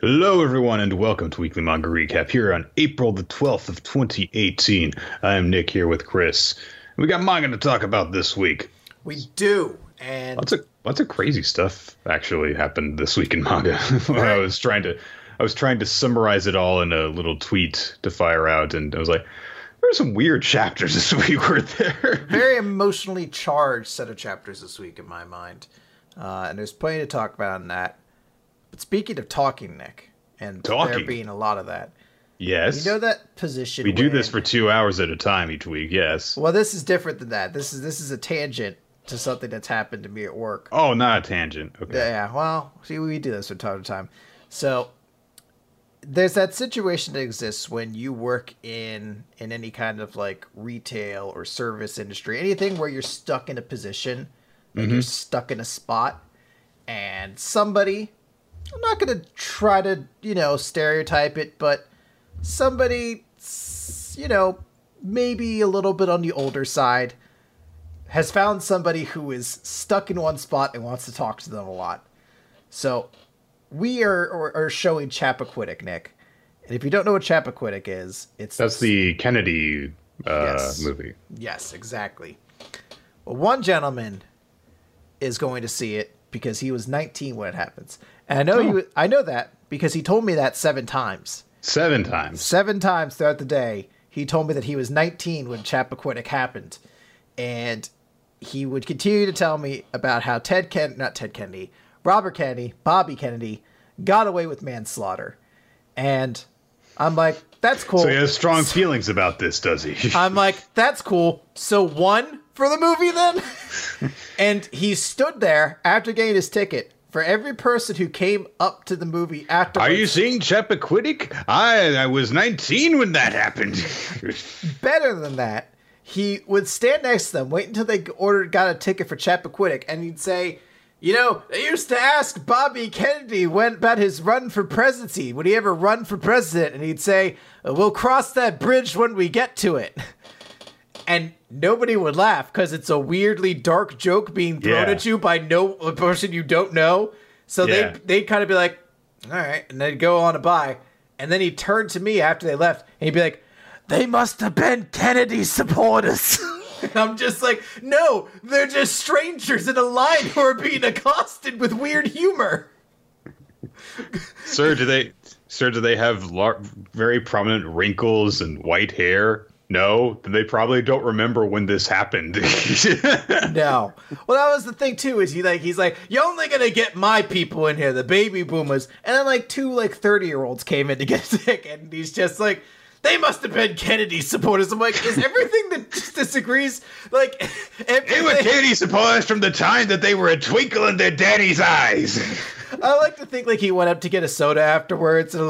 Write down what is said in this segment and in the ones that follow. Hello everyone and welcome to Weekly Manga Recap here on April the 12th of 2018. I am Nick here with Chris. We got manga to talk about this week. We do. And lots of crazy stuff actually happened this week in manga. I was trying to summarize it all in a little tweet to fire out, and I was like, there were some weird chapters this week, weren't there? Very emotionally charged set of chapters this week in my mind. And there's plenty to talk about in that. But speaking of talking, Nick, and there being a lot of that. Yes. You know that position. We do this for 2 hours at a time each week, yes. Well, this is different than that. This is a tangent to something that's happened to me at work. Oh, not a tangent. Okay. Yeah, well, see, we do this from time to time. So there's that situation that exists when you work in any kind of like retail or service industry, anything where you're stuck in a position, like you're stuck in a spot, and somebody... I'm not going to try to, stereotype it, but somebody, maybe a little bit on the older side has found somebody who is stuck in one spot and wants to talk to them a lot. So we are showing Chappaquiddick, Nick. And if you don't know what Chappaquiddick is, that's the Kennedy movie. Yes, exactly. Well, one gentleman is going to see it because he was 19 when it happens. And I know that because he told me that 7 times. 7 times. 7 times throughout the day, he told me that he was 19 when Chappaquiddick happened. And he would continue to tell me about how Robert Kennedy, Bobby Kennedy, got away with manslaughter. And I'm like, that's cool. So he has strong feelings about this, does he? I'm like, that's cool. So 1 for the movie then? And he stood there after getting his ticket. For every person who came up to the movie afterwards... Are you seeing Chappaquiddick? I was 19 when that happened. Better than that, he would stand next to them, wait until they got a ticket for Chappaquiddick, and he'd say, they used to ask Bobby Kennedy about his run for presidency. Would he ever run for president? And he'd say, we'll cross that bridge when we get to it. And nobody would laugh because it's a weirdly dark joke being thrown at you by a person you don't know. So they'd kind of be like, all right. And they'd go on by. And then he turned to me after they left. And he'd be like, they must have been Kennedy supporters. And I'm just like, no, they're just strangers in a line who are being accosted with weird humor. Sir, do they have very prominent wrinkles and white hair? No, they probably don't remember when this happened. No. Well, that was the thing, too, is he's like, you're only going to get my people in here, the baby boomers. And then, 2 30-year-olds came in to get sick, and he's just like, they must have been Kennedy supporters. I'm like, is everything that just disagrees? They were Kennedy supporters from the time that they were a twinkle in their daddy's eyes. I like to think, he went up to get a soda afterwards, and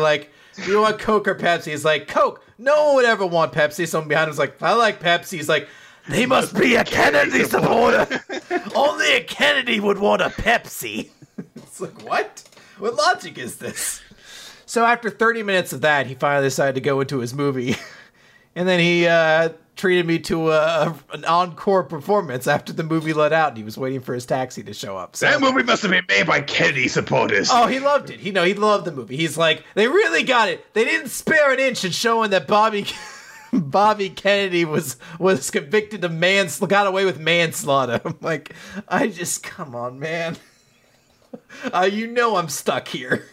do you want Coke or Pepsi? He's like, Coke. No one would ever want Pepsi. Someone behind him's like, I like Pepsi. He's like, they must be a Kennedy supporter. Only a Kennedy would want a Pepsi. It's like, what? What logic is this? So after 30 minutes of that, he finally decided to go into his movie. And then he treated me to an encore performance after the movie let out, and he was waiting for his taxi to show up. So that movie must have been made by Kennedy supporters. Oh, he loved it. He loved the movie. He's like, they really got it. They didn't spare an inch in showing that Bobby Kennedy was convicted of got away with manslaughter. I'm like, come on, man. I'm stuck here.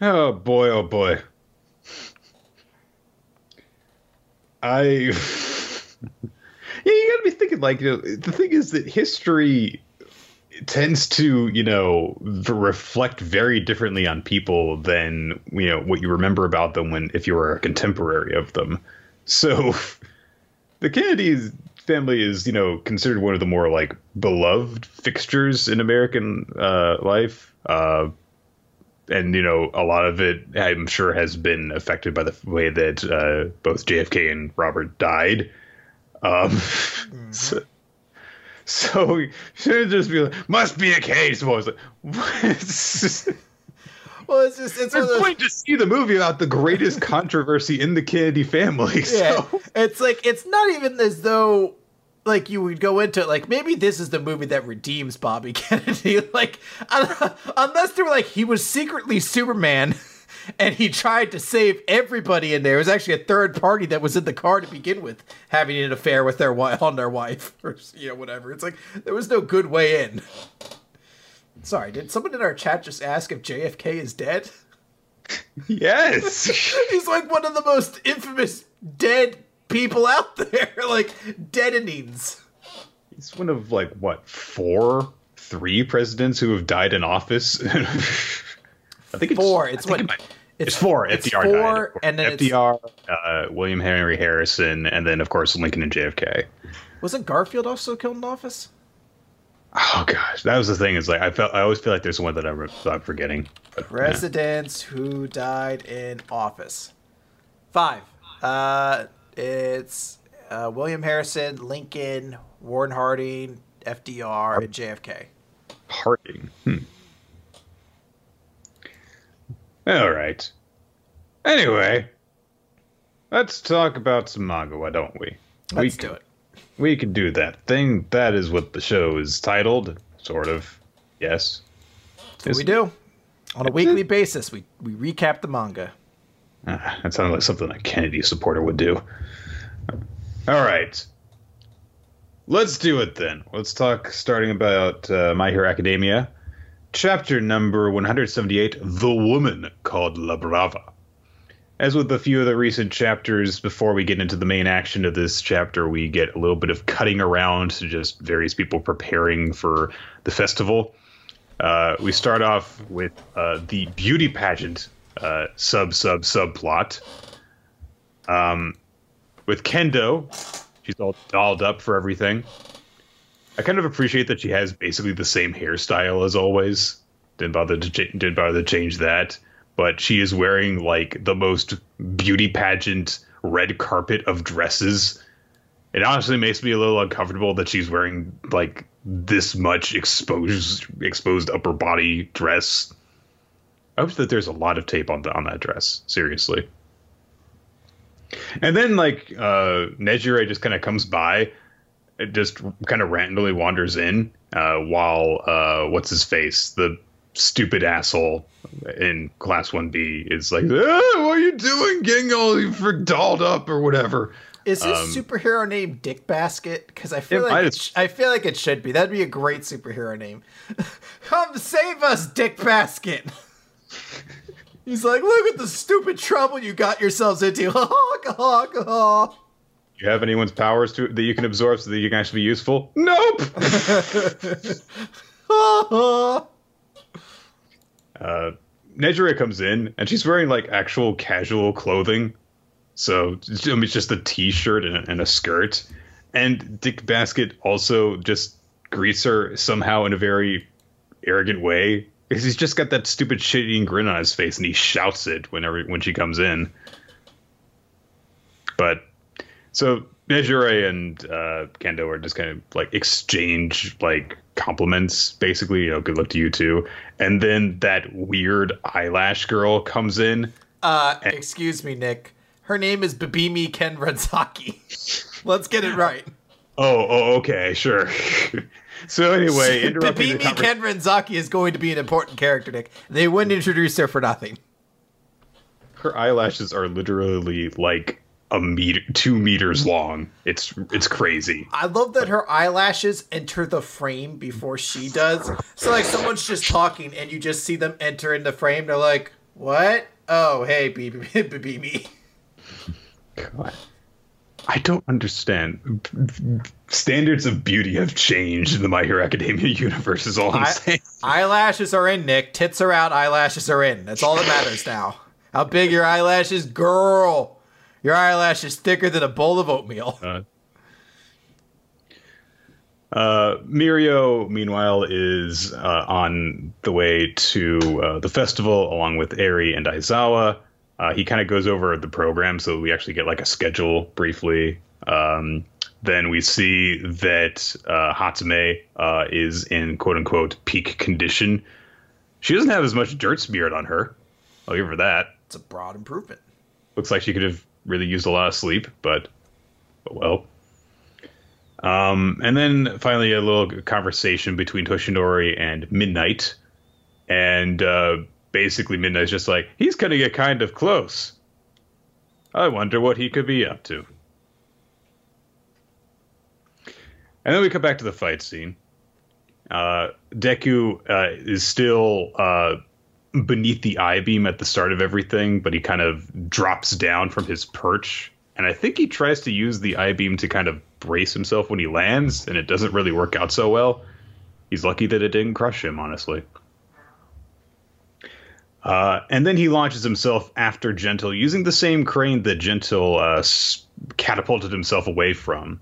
Oh boy, oh boy. You gotta be thinking, the thing is that history tends to, reflect very differently on people than, what you remember about them if you were a contemporary of them. So the Kennedy family is, considered one of the more, beloved fixtures in American life. And, a lot of it, I'm sure, has been affected by the way that both JFK and Robert died. So you should just be like, must be a case. Well, it's just... It's going to see the movie about the greatest controversy in the Kennedy family. Yeah, so. It's not even as though like, you would go into it, like, maybe this is the movie that redeems Bobby Kennedy. Like, unless they were like, he was secretly Superman and he tried to save everybody in there. It was actually a third party that was in the car to begin with, having an affair with their wife or, you know, whatever. It's like, there was no good way in. Sorry, did someone in our chat just ask if JFK is dead? Yes. He's like one of the most infamous dead people out there, like deadenings. He's one of like what, three presidents who have died in office. I think it's four. It's four. FDR died, and then FDR, William Henry Harrison, and then of course Lincoln and JFK. Wasn't Garfield also killed in office? Oh gosh, that was the thing. Is like I always feel like there's one that I'm forgetting. But, presidents who died in office. 5. It's William Harrison, Lincoln, Warren Harding, FDR, and JFK. Harding. All right. Anyway, let's talk about some manga, why don't we? Let's do it. We can do that thing. That is what the show is titled, sort of. Yes. That's what we do. On a weekly basis, we recap the manga. That sounded like something a Kennedy supporter would do. All right. Let's do it then. Let's talk starting about My Hero Academia. Chapter number 178, The Woman Called La Brava. As with a few of the recent chapters, before we get into the main action of this chapter, we get a little bit of cutting around to just various people preparing for the festival. We start off with the beauty pageant subplot with Kendo. She's all dolled up for everything. I kind of appreciate that she has basically the same hairstyle as always. Didn't bother to change that, but she is wearing like the most beauty pageant red carpet of dresses. It honestly makes me a little uncomfortable that she's wearing like this much exposed upper body dress. I hope that there's a lot of tape on that dress, seriously. And then like Nejire just kind of comes by, it just kind of randomly wanders in while what's his face, the stupid asshole in class 1B is like, what are you doing getting all dolled up or whatever? Is his superhero name Dick Basket? Because I feel like it should be. That'd be a great superhero name. Come save us, Dick Basket. He's like, look at the stupid trouble you got yourselves into. Do you have anyone's powers that you can absorb so that you can actually be useful? Nope. Nejire comes in and she's wearing like actual casual clothing. So it's just a t-shirt and a skirt. And Dick Basket also just greets her somehow in a very arrogant way. Because he's just got that stupid shit-eating grin on his face, and he shouts it when she comes in. But so Nejire and Kendo are just kind of like exchange like compliments, basically. You know, good luck to you two. And then that weird eyelash girl comes in. Excuse me, Nick. Her name is Bibimi Kenranzaki. Let's get it right. Oh, okay, sure. So anyway, Bibimi Kenranzaki is going to be an important character, Nick. They wouldn't introduce her for nothing. Her eyelashes are literally like 2 meters long. It's crazy. I love that her eyelashes enter the frame before she does. So like someone's just talking and you just see them enter in the frame. They're like, what? Oh, hey, Bibimi. God. I don't understand. Standards of beauty have changed in the My Hero Academia universe is all I'm saying. Eyelashes are in, Nick. Tits are out. Eyelashes are in. That's all that matters now. How big your eyelashes? Girl, your eyelash is thicker than a bowl of oatmeal. Mirio, meanwhile, is on the way to the festival along with Eri and Aizawa. He kind of goes over the program, so we actually get like a schedule briefly. Then we see that Hatsume is in quote-unquote peak condition. She doesn't have as much dirt smeared on her. I'll give her that. It's a broad improvement. Looks like she could have really used a lot of sleep, but well. And then finally a little conversation between Toshinori and Midnight. And basically Midnight's just like, he's going to get kind of close. I wonder what he could be up to. And then we come back to the fight scene. Deku is still beneath the I-beam at the start of everything, but he kind of drops down from his perch. And I think he tries to use the I-beam to kind of brace himself when he lands, and it doesn't really work out so well. He's lucky that it didn't crush him, honestly. And then he launches himself after Gentle using the same crane that Gentle catapulted himself away from.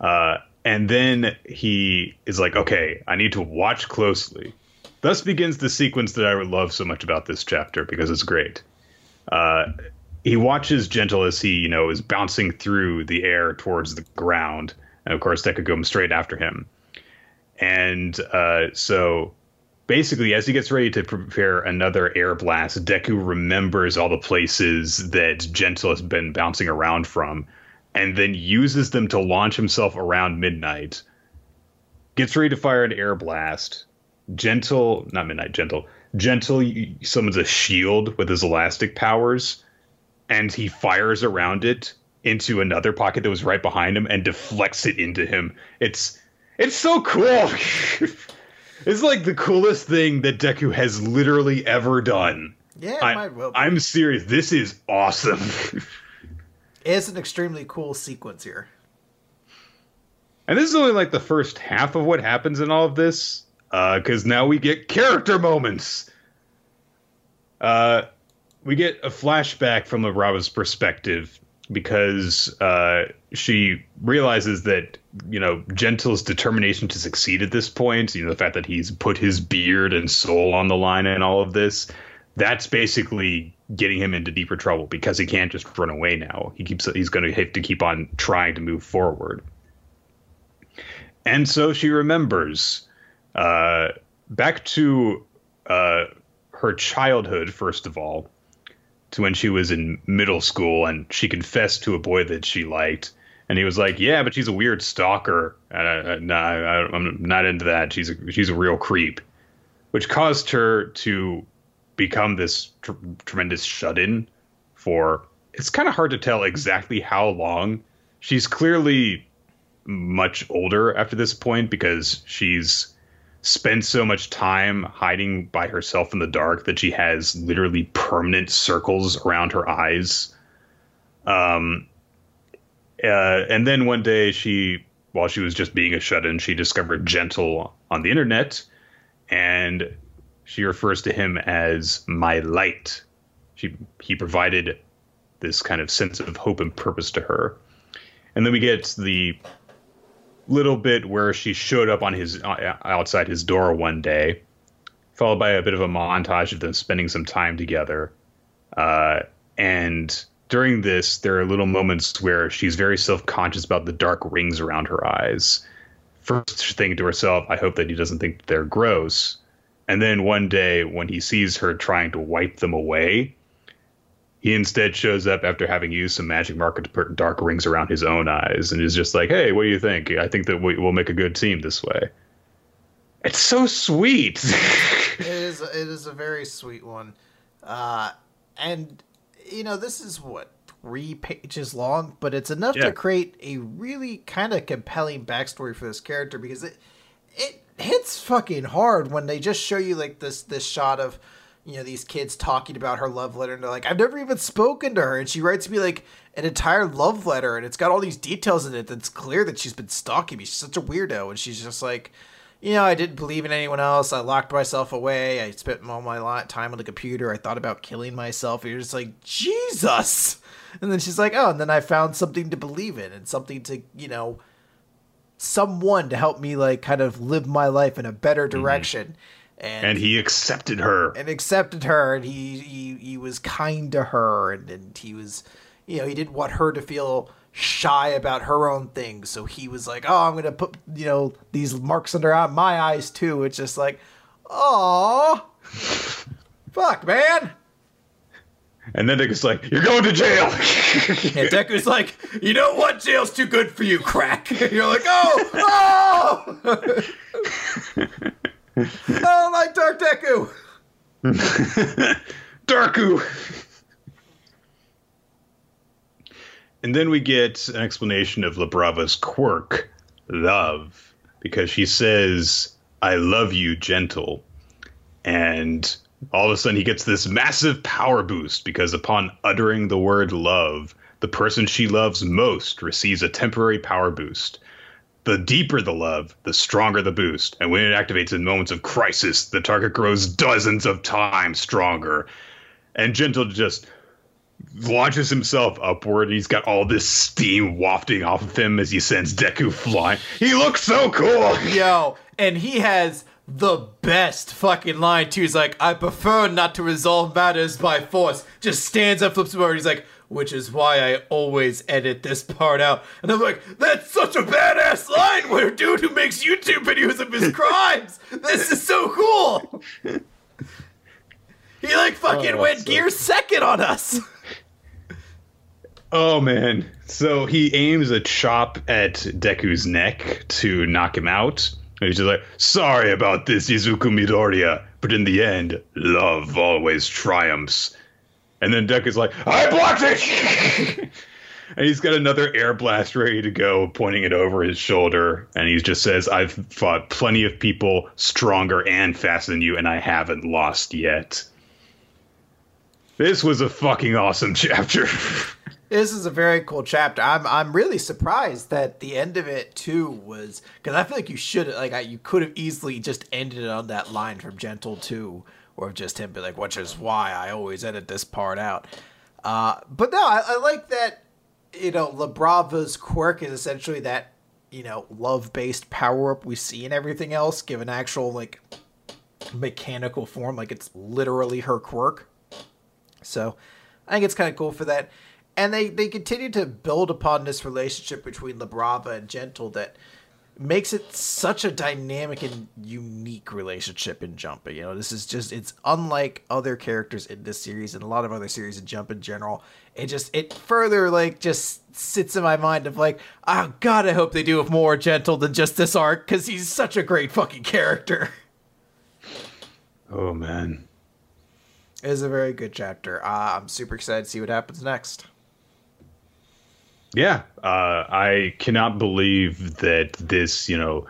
And then he is like, okay, I need to watch closely. Thus begins the sequence that I love so much about this chapter because it's great. He watches Gentle as he, you know, is bouncing through the air towards the ground. And of course, Deku goes straight after him. And so basically, as he gets ready to prepare another air blast, Deku remembers all the places that Gentle has been bouncing around from, and then uses them to launch himself around Midnight. Gets ready to fire an air blast. Gentle summons a shield with his elastic powers, and he fires around it into another pocket that was right behind him and deflects it into him. It's so cool. It's like the coolest thing that Deku has literally ever done. Yeah, it might well be. I'm serious. This is awesome. It's an extremely cool sequence here. And this is only like the first half of what happens in all of this. Because now we get character moments. We get a flashback from La Brava's perspective because she realizes that, you know, Gentle's determination to succeed at this point, you know, the fact that he's put his beard and soul on the line and all of this, that's basically getting him into deeper trouble because he can't just run away now. He's going to have to keep on trying to move forward. And so she remembers back to her childhood, first of all, to when she was in middle school and she confessed to a boy that she liked. And he was like, yeah, but she's a weird stalker. I'm not into that. She's a real creep, which caused her to become this tremendous shut-in for, it's kind of hard to tell exactly how long. She's clearly much older after this point because she's spent so much time hiding by herself in the dark that she has literally permanent circles around her eyes. And then one day while she was just being a shut-in, she discovered Gentle on the internet, and she refers to him as my light. He provided this kind of sense of hope and purpose to her. And then we get the little bit where she showed up on outside his door one day, followed by a bit of a montage of them spending some time together. And during this, there are little moments where she's very self-conscious about the dark rings around her eyes. First thing to herself, I hope that he doesn't think they're gross. And then one day when he sees her trying to wipe them away, he instead shows up after having used some magic marker to put dark rings around his own eyes and is just like, hey, what do you think? I think that we'll make a good team this way. It's so sweet. It is a very sweet one. And, you know, this is, what, 3 pages long? But it's enough to create a really kind of compelling backstory for this character because it hits fucking hard when they just show you like this shot of, you know, these kids talking about her love letter, and they're like, I've never even spoken to her, and she writes me like an entire love letter, and it's got all these details in it that's clear that she's been stalking me. She's such a weirdo. And she's just like, you know, I didn't believe in anyone else. I locked myself away. I spent all my time on the computer. I thought about killing myself. And you're just like, Jesus. And then she's like, oh, and then I found something to believe in and something to, you know, someone to help me like kind of live my life in a better direction. And he accepted her and he was kind to her and he was, you know, he didn't want her to feel shy about her own things. So he was like, oh, I'm going to put, you know, these marks under my eyes too. It's just like, oh, fuck, man. And then Deku's like, "You're going to jail." And Deku's like, "You know what? Jail's too good for you, crack." And you're like, "Oh, oh!" I don't like Dark Deku. Darku. And then we get an explanation of La Brava's quirk, love, because she says, "I love you, Gentle." And all of a sudden he gets this massive power boost because upon uttering the word love, the person she loves most receives a temporary power boost. The deeper the love, the stronger the boost. And when it activates in moments of crisis, the target grows dozens of times stronger. And Gentle just launches himself upward. He's got all this steam wafting off of him as he sends Deku flying. He looks so cool. Yo, and he has the best fucking line too. He's like, "I prefer not to resolve matters by force." Just stands up, flips him over. He's like, "Which is why I always edit this part out." And I'm like, that's such a badass line. Where a dude who makes YouTube videos of his crimes. This is so cool. He like fucking went gear second on us. Oh, man. So he aims a chop at Deku's neck to knock him out. And he's just like, "Sorry about this, Izuku Midoriya. But in the end, love always triumphs." And then Deku's like, "I blocked it!" And he's got another air blast ready to go, pointing it over his shoulder. And he just says, "I've fought plenty of people stronger and faster than you, and I haven't lost yet." This was a fucking awesome chapter. This is a very cool chapter. I'm really surprised that the end of it too was, because I feel like you could have easily just ended it on that line from Gentle too, or just him be like, "Which is why I always edit this part out." But no, I like that. You know, La Brava's quirk is essentially that, you know, love-based power-up we see in everything else, given actual like mechanical form, like it's literally her quirk. So I think it's kind of cool for that. And they continue to build upon this relationship between La Brava and Gentle that makes it such a dynamic and unique relationship in Jump. You know, this is just, it's unlike other characters in this series and a lot of other series in Jump in general. It further like just sits in my mind of like, oh God, I hope they do it more Gentle than just this arc, because he's such a great fucking character. Oh man. It is a very good chapter. I'm super excited to see what happens next. Yeah, I cannot believe that this, you know,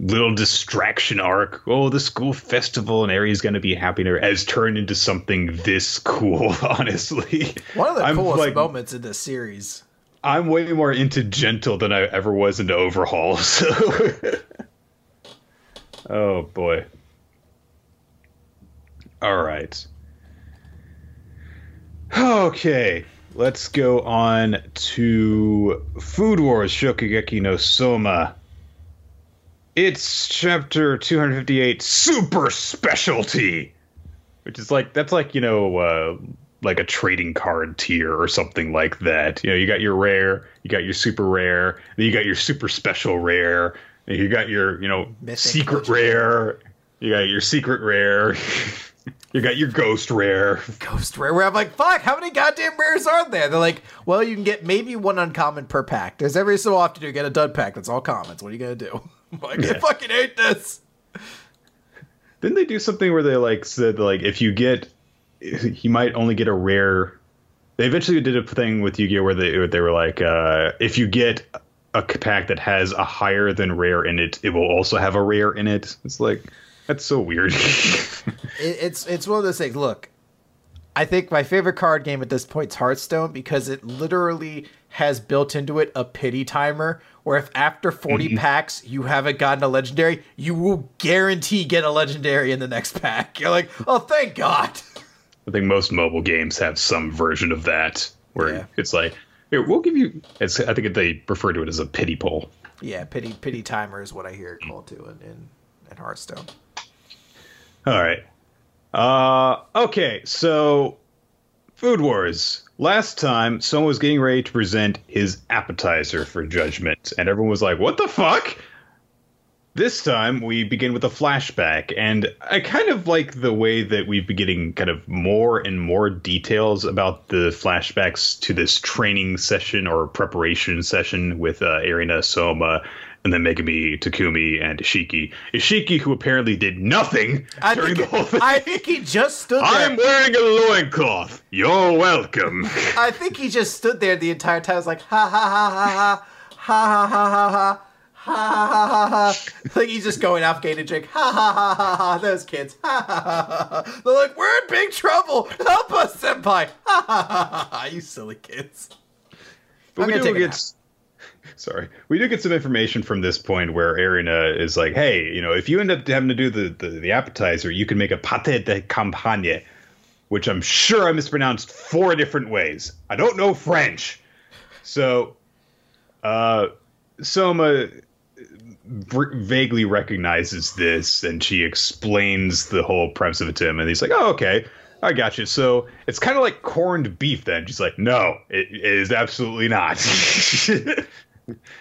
little distraction arc, oh, the school festival and Ari's going to be happy there, has turned into something this cool, honestly. One of the coolest moments in this series. I'm way more into Gentle than I ever was into Overhaul, so. Oh, boy. All right. Okay. Let's go on to Food Wars Shokugeki no Soma. It's chapter 258, Super Specialty, which is like, that's like, you know, like a trading card tier or something like that. You know, you got your rare, you got your super rare, then you got your super special rare, and you got your, you know, secret rare, you got your secret rare. You got your ghost rare. Ghost rare, where I'm like, fuck, how many goddamn rares are there? They're like, well, you can get maybe one uncommon per pack. There's every so often you get a dud pack that's all commons. What are you going to do? I'm like, I fucking hate this. Didn't they do something where they like said, like, if you get, you might only get a rare. They eventually did a thing with Yu-Gi-Oh! Where they were like, if you get a pack that has a higher than rare in it, it will also have a rare in it. It's like, that's so weird. It's one of those things. Look, I think my favorite card game at this point is Hearthstone, because it literally has built into it a pity timer where if after 40 packs you haven't gotten a legendary, you will guarantee get a legendary in the next pack. You're like, oh, thank God. I think most mobile games have some version of that where it's like, here, we'll give you, I think they refer to it as a pity poll. Yeah, pity timer is what I hear it called to in Hearthstone. All right. Okay, so Food Wars. Last time, Soma was getting ready to present his appetizer for judgment, and everyone was like, what the fuck? This time, we begin with a flashback, and I kind of like the way that we've been getting kind of more and more details about the flashbacks to this training session or preparation session with Erina, Soma, and then Megumi, Takumi, and Ishiki. Ishiki, who apparently did nothing during the whole thing. I think he just stood there. I'm wearing a loincloth. You're welcome. I think he just stood there the entire time. I was like, ha, ha, ha, ha, ha, ha, ha, ha, ha, ha. Ha ha ha ha! Like he's just going off gate and drink. Ha ha ha ha ha! Those kids. Ha ha ha ha! They're like, we're in big trouble. Help us, senpai! Ha ha ha ha! You silly kids. But we do get. Sorry, we do get some information from this point where Erina is like, hey, you know, if you end up having to do the appetizer, you can make a pate de campagne, which I'm sure I mispronounced 4 different ways. I don't know French, so Soma vaguely recognizes this, and she explains the whole premise of it to him, and he's like, oh, okay, I got you. So it's kind of like corned beef then. She's like, no, it is absolutely not.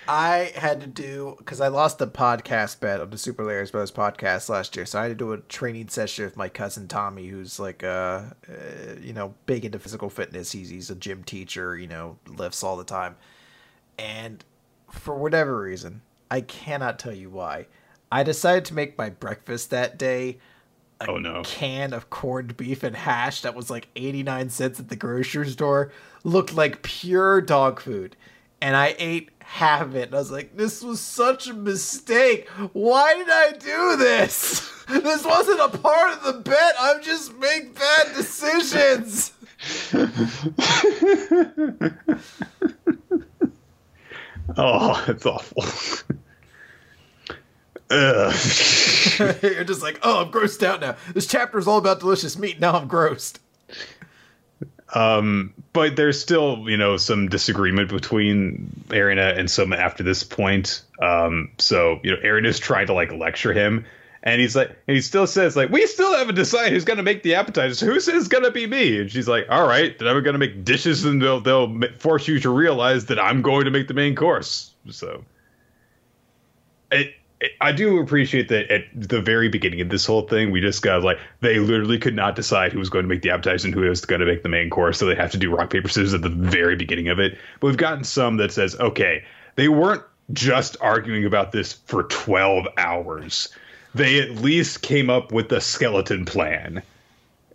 I had to do, because I lost the podcast bet of the Super Layers Bros podcast last year, so I had to do a training session with my cousin Tommy, who's like, you know, big into physical fitness. He's a gym teacher, you know, lifts all the time. And for whatever reason, I cannot tell you why, I decided to make my breakfast that day a can of corned beef and hash that was like 89 cents at the grocery store. Looked like pure dog food. And I ate half of it. And I was like, this was such a mistake. Why did I do this? This wasn't a part of the bet. I'm just making bad decisions. Oh, it's awful. You're just like, oh, I'm grossed out now. This chapter is all about delicious meat. Now I'm grossed. But there's still, you know, some disagreement between Erina and Soma after this point. So, you know, Erina's trying to like lecture him, and he's like, and he still says like, we still haven't decided who's going to make the appetizers. Who says it's going to be me? And she's like, all right, then I'm going to make dishes, and they'll force you to realize that I'm going to make the main course. So I do appreciate that at the very beginning of this whole thing, we just got like, they literally could not decide who was going to make the appetizer and who was going to make the main course. So they have to do rock, paper, scissors at the very beginning of it. But we've gotten some that says, OK, they weren't just arguing about this for 12 hours. They at least came up with a skeleton plan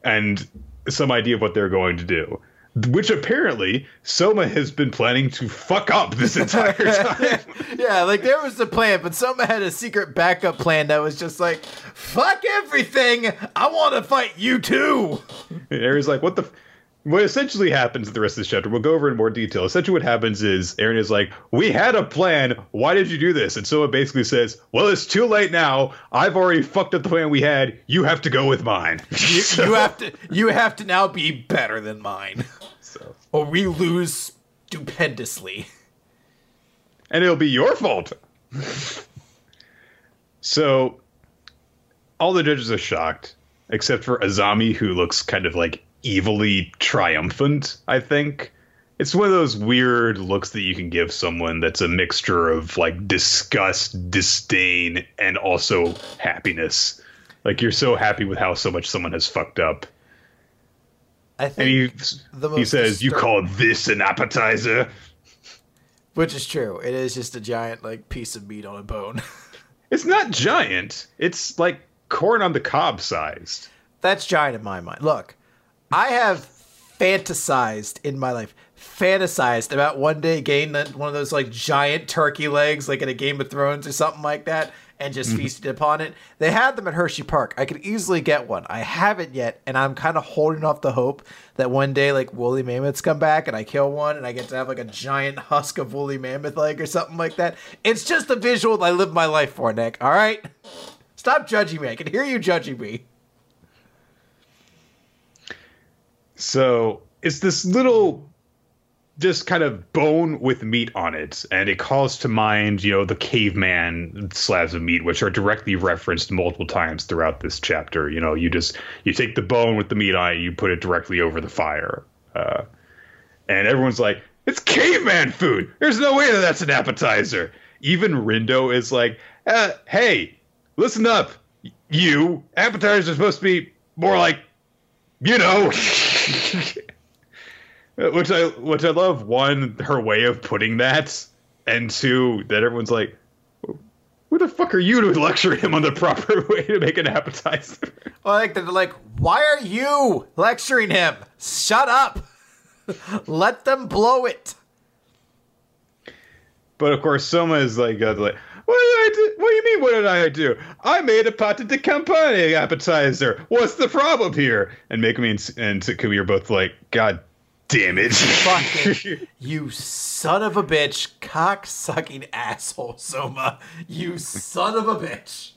and some idea of what they're going to do, which apparently Soma has been planning to fuck up this entire time. Yeah, like there was a plan, but Soma had a secret backup plan that was just like, fuck everything, I want to fight you too. Erina's like, what the... What essentially happens in the rest of this chapter, we'll go over in more detail. Essentially what happens is Erina is like, we had a plan. Why did you do this? And Soma basically says, well, it's too late now. I've already fucked up the plan we had. You have to go with mine. You have to now be better than mine. So. Or we lose stupendously. And it'll be your fault. So all the judges are shocked, except for Azami, who looks kind of like evilly triumphant. I think it's one of those weird looks that you can give someone that's a mixture of like disgust, disdain, and also happiness. Like you're so happy with how so much someone has fucked up. I think he says, "You call this an appetizer?" Which is true. It is just a giant like piece of meat on a bone. It's not giant. It's like corn on the cob sized. That's giant in my mind. Look. I have fantasized about one day getting one of those like giant turkey legs, like in a Game of Thrones or something like that, and just feasted upon it. They had them at Hershey Park. I could easily get one. I haven't yet, and I'm kind of holding off the hope that one day like woolly mammoths come back and I kill one and I get to have like a giant husk of woolly mammoth leg or something like that. It's just a visual I live my life for, Nick. All right? Stop judging me. I can hear you judging me. So it's this little just kind of bone with meat on it. And it calls to mind, you know, the caveman slabs of meat, which are directly referenced multiple times throughout this chapter. You know, you take the bone with the meat on it, you put it directly over the fire. And everyone's like, it's caveman food. There's no way that's an appetizer. even Rindo is like, hey, listen up, you. Appetizers are supposed to be more like, you know. Which I love, one, her way of putting that, and two, that everyone's like, who the fuck are you to lecture him on the proper way to make an appetizer? Well, I like that they're like, why are you lecturing him? Shut up. Let them blow it. But of course, Soma is like, what did I do? What do you mean, what did I do? I made a pate de campagne appetizer. What's the problem here? And Megumi and Tsukumi are both like, God damn it. Fuck it. You son of a bitch, cock-sucking asshole, Soma. You son of a bitch.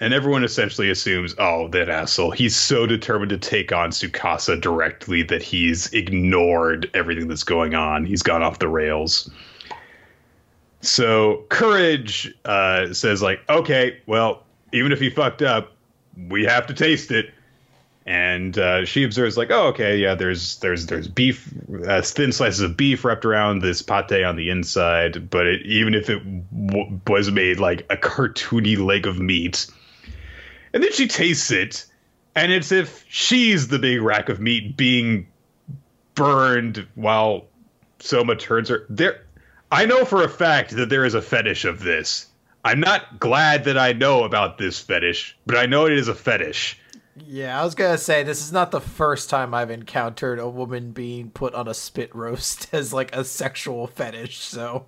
And everyone essentially assumes, oh, that asshole. He's so determined to take on Tsukasa directly that he's ignored everything that's going on. He's gone off the rails. So Courage says, like, okay, well, even if he fucked up, we have to taste it. And she observes, like, oh, okay, yeah, there's beef, thin slices of beef wrapped around this pate on the inside. But even if it was made like a cartoony leg of meat. And then she tastes it, and it's if she's the big rack of meat being burned while Soma turns her. There, I know for a fact that there is a fetish of this. I'm not glad that I know about this fetish, but I know it is a fetish. Yeah, I was going to say, this is not the first time I've encountered a woman being put on a spit roast as, like, a sexual fetish, so.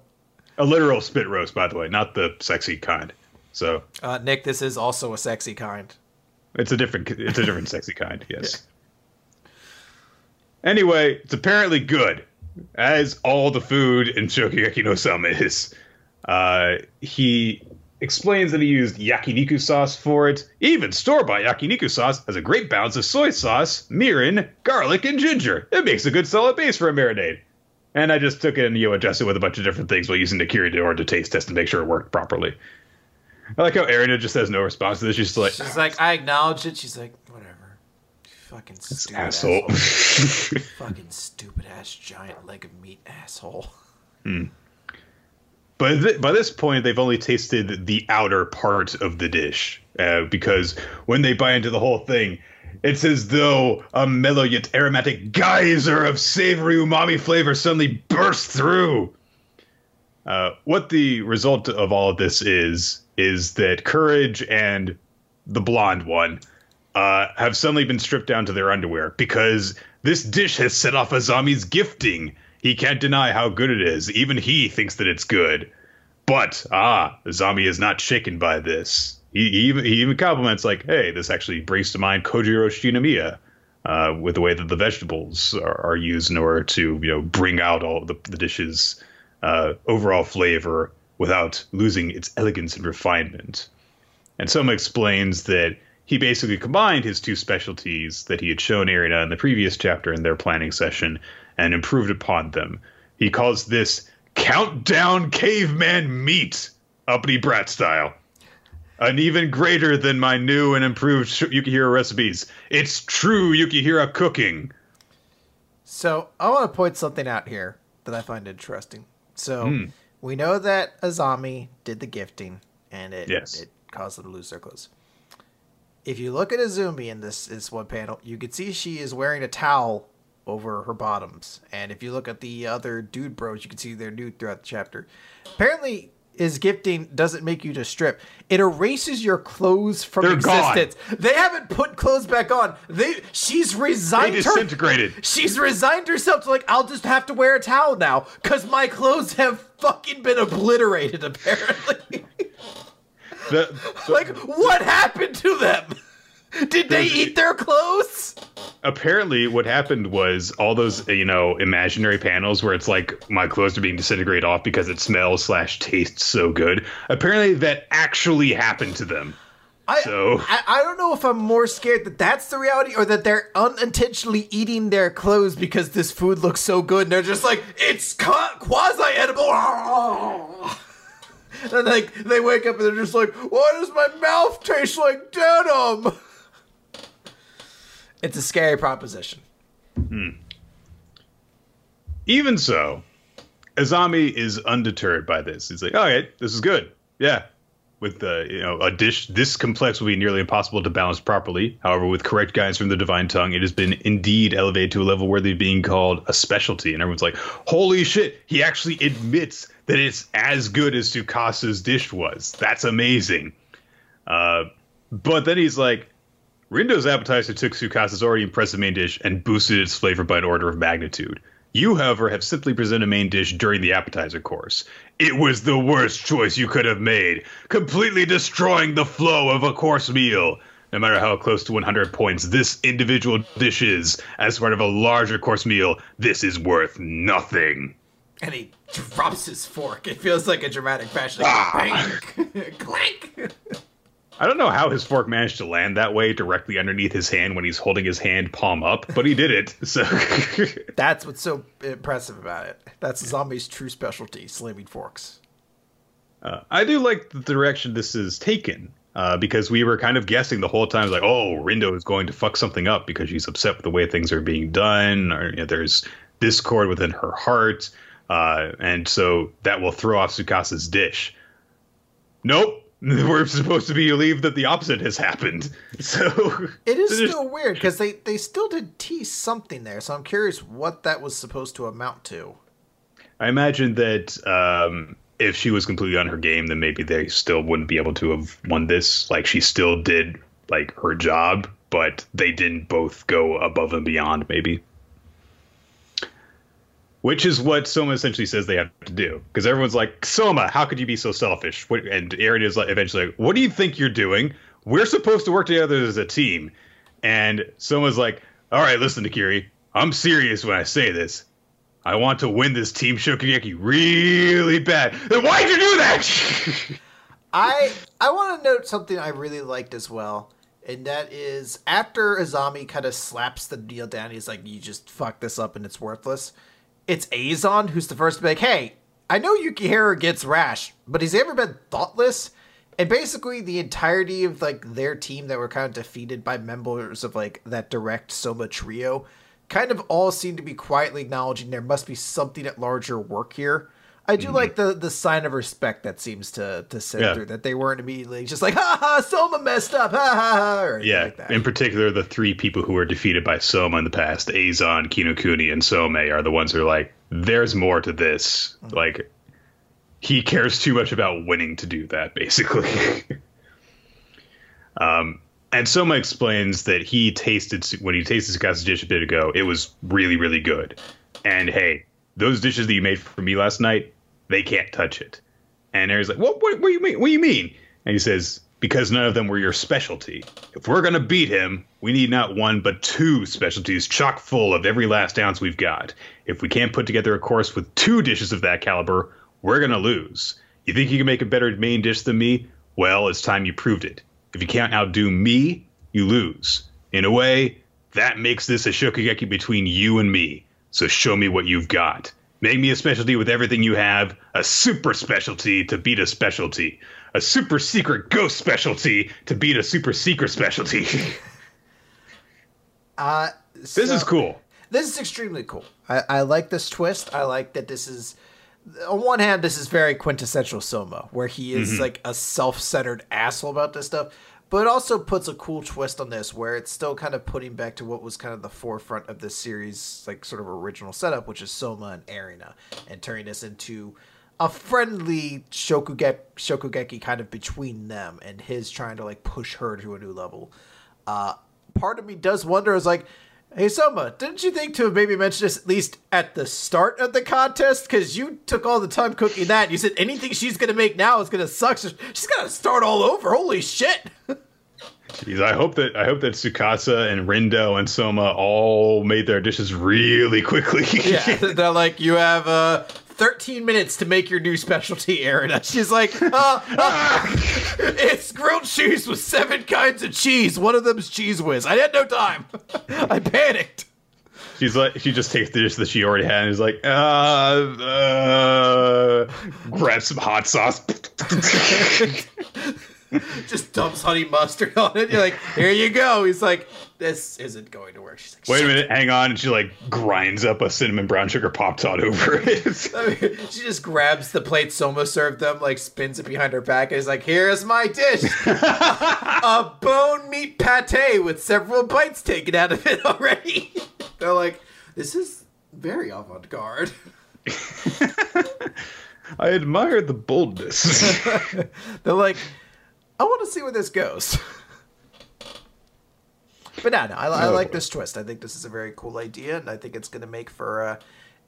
A literal spit roast, by the way, not the sexy kind, so. Nick, this is also a sexy kind. It's a different sexy kind, yes. Yeah. Anyway, it's apparently good, as all the food in Shokugeki no Sama is. He explains that he used yakiniku sauce for it. Even store-bought yakiniku sauce has a great balance of soy sauce, mirin, garlic, and ginger. It makes a good solid base for a marinade. And I just took it and adjusted with a bunch of different things while using the Kiri in order to taste test to make sure it worked properly. I like how Erina just has no response to this. She's like, I acknowledge it. She's like, whatever. You fucking stupid asshole. You fucking stupid-ass giant leg of meat asshole. Hmm. But by this point, they've only tasted the outer part of the dish, because when they buy into the whole thing, it's as though a mellow yet aromatic geyser of savory umami flavor suddenly bursts through. What the result of all of this is that Courage and the blonde one have suddenly been stripped down to their underwear because this dish has set off Azami's gifting. He can't deny how good it is. Even he thinks that it's good. But, Azami is not shaken by this. He even compliments, like, hey, this actually brings to mind Kojiro Shinomiya, with the way that the vegetables are used in order to, bring out all the dish's overall flavor without losing its elegance and refinement. And Soma explains that he basically combined his two specialties that he had shown Erina in the previous chapter in their planning session and improved upon them. He calls this Countdown Caveman Meat, uppity brat style. An even greater than my new and improved Yukihira recipes. It's true Yukihira cooking. So I want to point something out here that I find interesting. So we know that Azami did the gifting and it caused them to lose their clothes. If you look at Azumi in this one panel, you can see she is wearing a towel over her bottoms. And if you look at the other dude bros, you can see they're nude throughout the chapter. Apparently, his gifting doesn't make you to strip. It erases your clothes from existence. Gone. They haven't put clothes back on. She's resigned. They disintegrated. She's resigned herself to, like, I'll just have to wear a towel now because my clothes have fucking been obliterated, apparently. What happened to them? Did they eat their clothes? Apparently, what happened was all those, imaginary panels where it's like my clothes are being disintegrated off because it smells / tastes so good. Apparently, that actually happened to them. I don't know if I'm more scared that that's the reality or that they're unintentionally eating their clothes because this food looks so good and they're just like, it's quasi-edible. Oh. And they wake up and they're just like, why does my mouth taste like denim? It's a scary proposition. Even so, Izami is undeterred by this. He's like, all right, this is good. Yeah. With a dish this complex will be nearly impossible to balance properly. However, with correct guidance from the divine tongue, it has been indeed elevated to a level worthy of being called a specialty. And everyone's like, holy shit, he actually admits that it's as good as Tsukasa's dish was. That's amazing. But then he's like, Rindo's appetizer took Tsukasa's already impressive main dish and boosted its flavor by an order of magnitude. You, however, have simply presented a main dish during the appetizer course. It was the worst choice you could have made, completely destroying the flow of a course meal. No matter how close to 100 points this individual dish is, as part of a larger course meal, this is worth nothing. And he drops his fork. It feels like a dramatic fashion. Clank! Clank! I don't know how his fork managed to land that way directly underneath his hand when he's holding his hand palm up, but he did it. So that's what's so impressive about it. That's Zombie's true specialty, slamming forks. I do like the direction this is taken, because we were kind of guessing the whole time, like, oh, Rindo is going to fuck something up because she's upset with the way things are being done, or there's discord within her heart, and so that will throw off Tsukasa's dish. Nope. We're supposed to believe that the opposite has happened. So it is still weird because they still did tease something there. So I'm curious what that was supposed to amount to. I imagine that if she was completely on her game, then maybe they still wouldn't be able to have won this. Like, she still did like her job, but they didn't both go above and beyond, maybe. Which is what Soma essentially says they have to do. Because everyone's like, Soma, how could you be so selfish? And Erina is like, eventually like, what do you think you're doing? We're supposed to work together as a team. And Soma's like, all right, listen, Nakiri, I'm serious when I say this. I want to win this team Shokugeki really bad. Then why'd you do that? I want to note something I really liked as well. And that is, after Izami kind of slaps the deal down, he's like, you just fucked this up and it's worthless. It's Azon who's the first to be like, hey, I know Yukihara gets rash, but he's ever been thoughtless? And basically the entirety of like their team that were kind of defeated by members of like that direct Soma trio kind of all seem to be quietly acknowledging there must be something at larger work here. I do like the sign of respect that seems to sit through, that they weren't immediately just like, ha ha, Soma messed up, ha ha ha, or anything like that. In particular, the three people who were defeated by Soma in the past, Azon, Kinokuni, and Somei, are the ones who are like, there's more to this. Like, he cares too much about winning to do that, basically. And Soma explains that when he tasted Tsukasa's dish a bit ago, it was really, really good. And hey, those dishes that you made for me last night, they can't touch it. And Harry's like, what do you mean? What do you mean? And he says, because none of them were your specialty. If we're going to beat him, we need not one, but two specialties chock full of every last ounce we've got. If we can't put together a course with two dishes of that caliber, we're going to lose. You think you can make a better main dish than me? Well, it's time you proved it. If you can't outdo me, you lose. In a way, that makes this a shokugeki between you and me. So show me what you've got. Make me a specialty with everything you have. A super specialty to beat a specialty. A super secret ghost specialty to beat a super secret specialty. This is cool. This is extremely cool. I like this twist. I like that this is, on one hand, this is very quintessential Soma, where he is like a self-centered asshole about this stuff. But it also puts a cool twist on this where it's still kind of putting back to what was kind of the forefront of this series, like sort of original setup, which is Soma and Erina, and turning this into a friendly shokugeki kind of between them, and his trying to like push her to a new level. Part of me does wonder is like, hey Soma, didn't you think to have maybe mentioned this at least at the start of the contest? Because you took all the time cooking that, and you said anything she's going to make now is going to suck. So she's got to start all over. Holy shit. Jeez, I hope that Tsukasa and Rindo and Soma all made their dishes really quickly. Yeah, they're like, you have 13 minutes to make your new specialty, Erina. She's like, it's grilled cheese with 7 kinds of cheese. One of them's Cheese Whiz. I had no time. I panicked. She's like, she just takes the dish that she already had and is like, grab some hot sauce. Just dumps honey mustard on it. You're like, here you go. He's like, this isn't going to work. She's like, wait a minute, hang on. And she like grinds up a cinnamon brown sugar pop tart over it. I mean, she just grabs the plate Soma served them, like spins it behind her back, and is like, here's my dish. A bone meat pate with several bites taken out of it already. They're like, this is very avant-garde. I admire the boldness. They're like, I want to see where this goes. But no, I like this twist. I think this is a very cool idea, and I think it's going to make for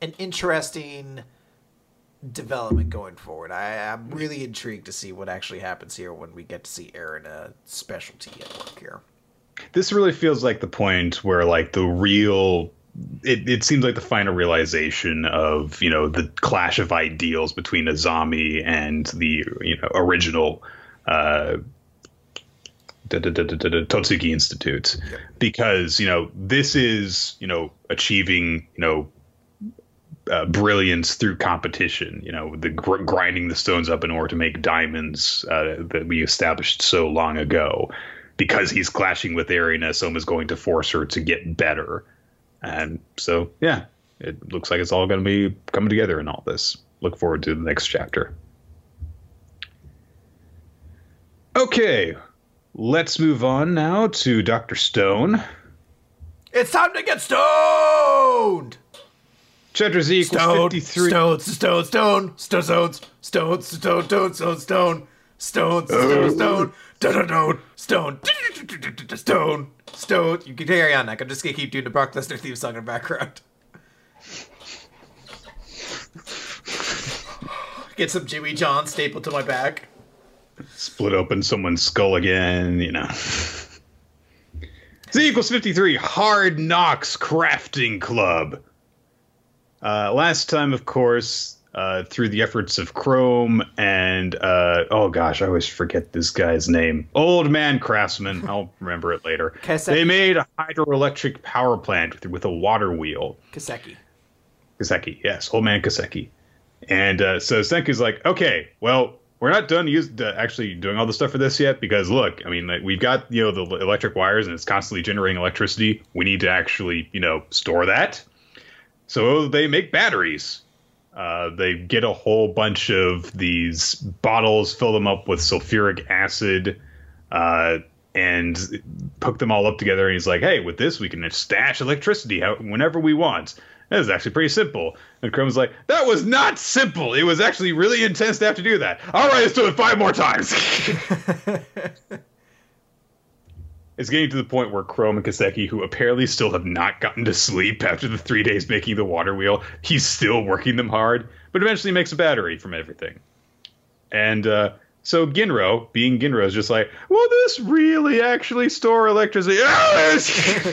an interesting development going forward. I'm really intrigued to see what actually happens here when we get to see Erina specialty at work here. This really feels like the point where, like, the real... It seems like the final realization of, you know, the clash of ideals between Azami and the, you know, original Totsuki Institute, because, you know, this is, you know, achieving, you know, brilliance through competition, you know, the grinding the stones up in order to make diamonds that we established so long ago. Because he's clashing with Erina, Soma's going to force her to get better. And so, yeah, it looks like it's all going to be coming together in all this. Look forward to the next chapter. Okay, let's move on now to Dr. Stone. It's time to get stoned! Chapter Z equals 53. Stone. You can carry on. I'm just going to keep doing the Brock Lesnar theme song in the background. Get some Jimmy John stapled to my back. Split open someone's skull again, you know. Z equals 53, Hard Knocks Crafting Club. Last time, of course, through the efforts of Chrome and, oh gosh, I always forget this guy's name. Old Man Craftsman. I'll remember it later. Kaseki. They made a hydroelectric power plant with a water wheel. Kaseki, yes. Old Man Kaseki. And so Senku's like, okay, well, we're not done actually doing all the stuff for this yet because, look, I mean, like, we've got, you know, the electric wires and it's constantly generating electricity. We need to actually, you know, store that. So they make batteries. They get a whole bunch of these bottles, fill them up with sulfuric acid, and hook them all up together. And he's like, hey, with this, we can stash electricity whenever we want. That is actually pretty simple. And Chrome's like, that was not simple. It was actually really intense to have to do that. All right, let's do it 5 more times. It's getting to the point where Chrome and Kaseki, who apparently still have not gotten to sleep after the 3 days making the water wheel, he's still working them hard, but eventually makes a battery from everything. And so Ginro, being Ginro, is just like, will this really actually store electricity? Ah!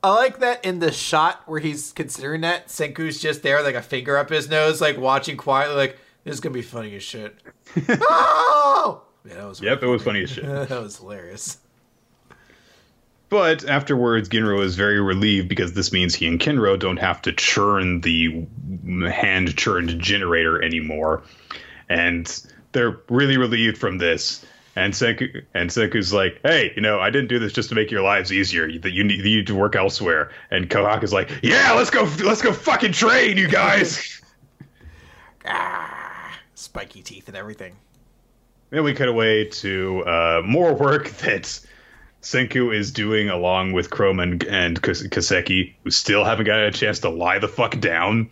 I like that in the shot where he's considering that, Senku's just there, like a finger up his nose, like watching quietly, like, this is going to be funny as shit. Oh! Yeah, yep, really it was funny as shit. That was hilarious. But afterwards, Ginro is very relieved because this means he and Kinro don't have to churn the hand-churned generator anymore. And they're really relieved from this. And Senku's like, hey, you know, I didn't do this just to make your lives easier. You need to work elsewhere. And Kohak is like, yeah, let's go fucking train, you guys. Spiky teeth and everything. Then we cut away to more work that Senku is doing along with Chrome and Kaseki, who still haven't gotten a chance to lie the fuck down.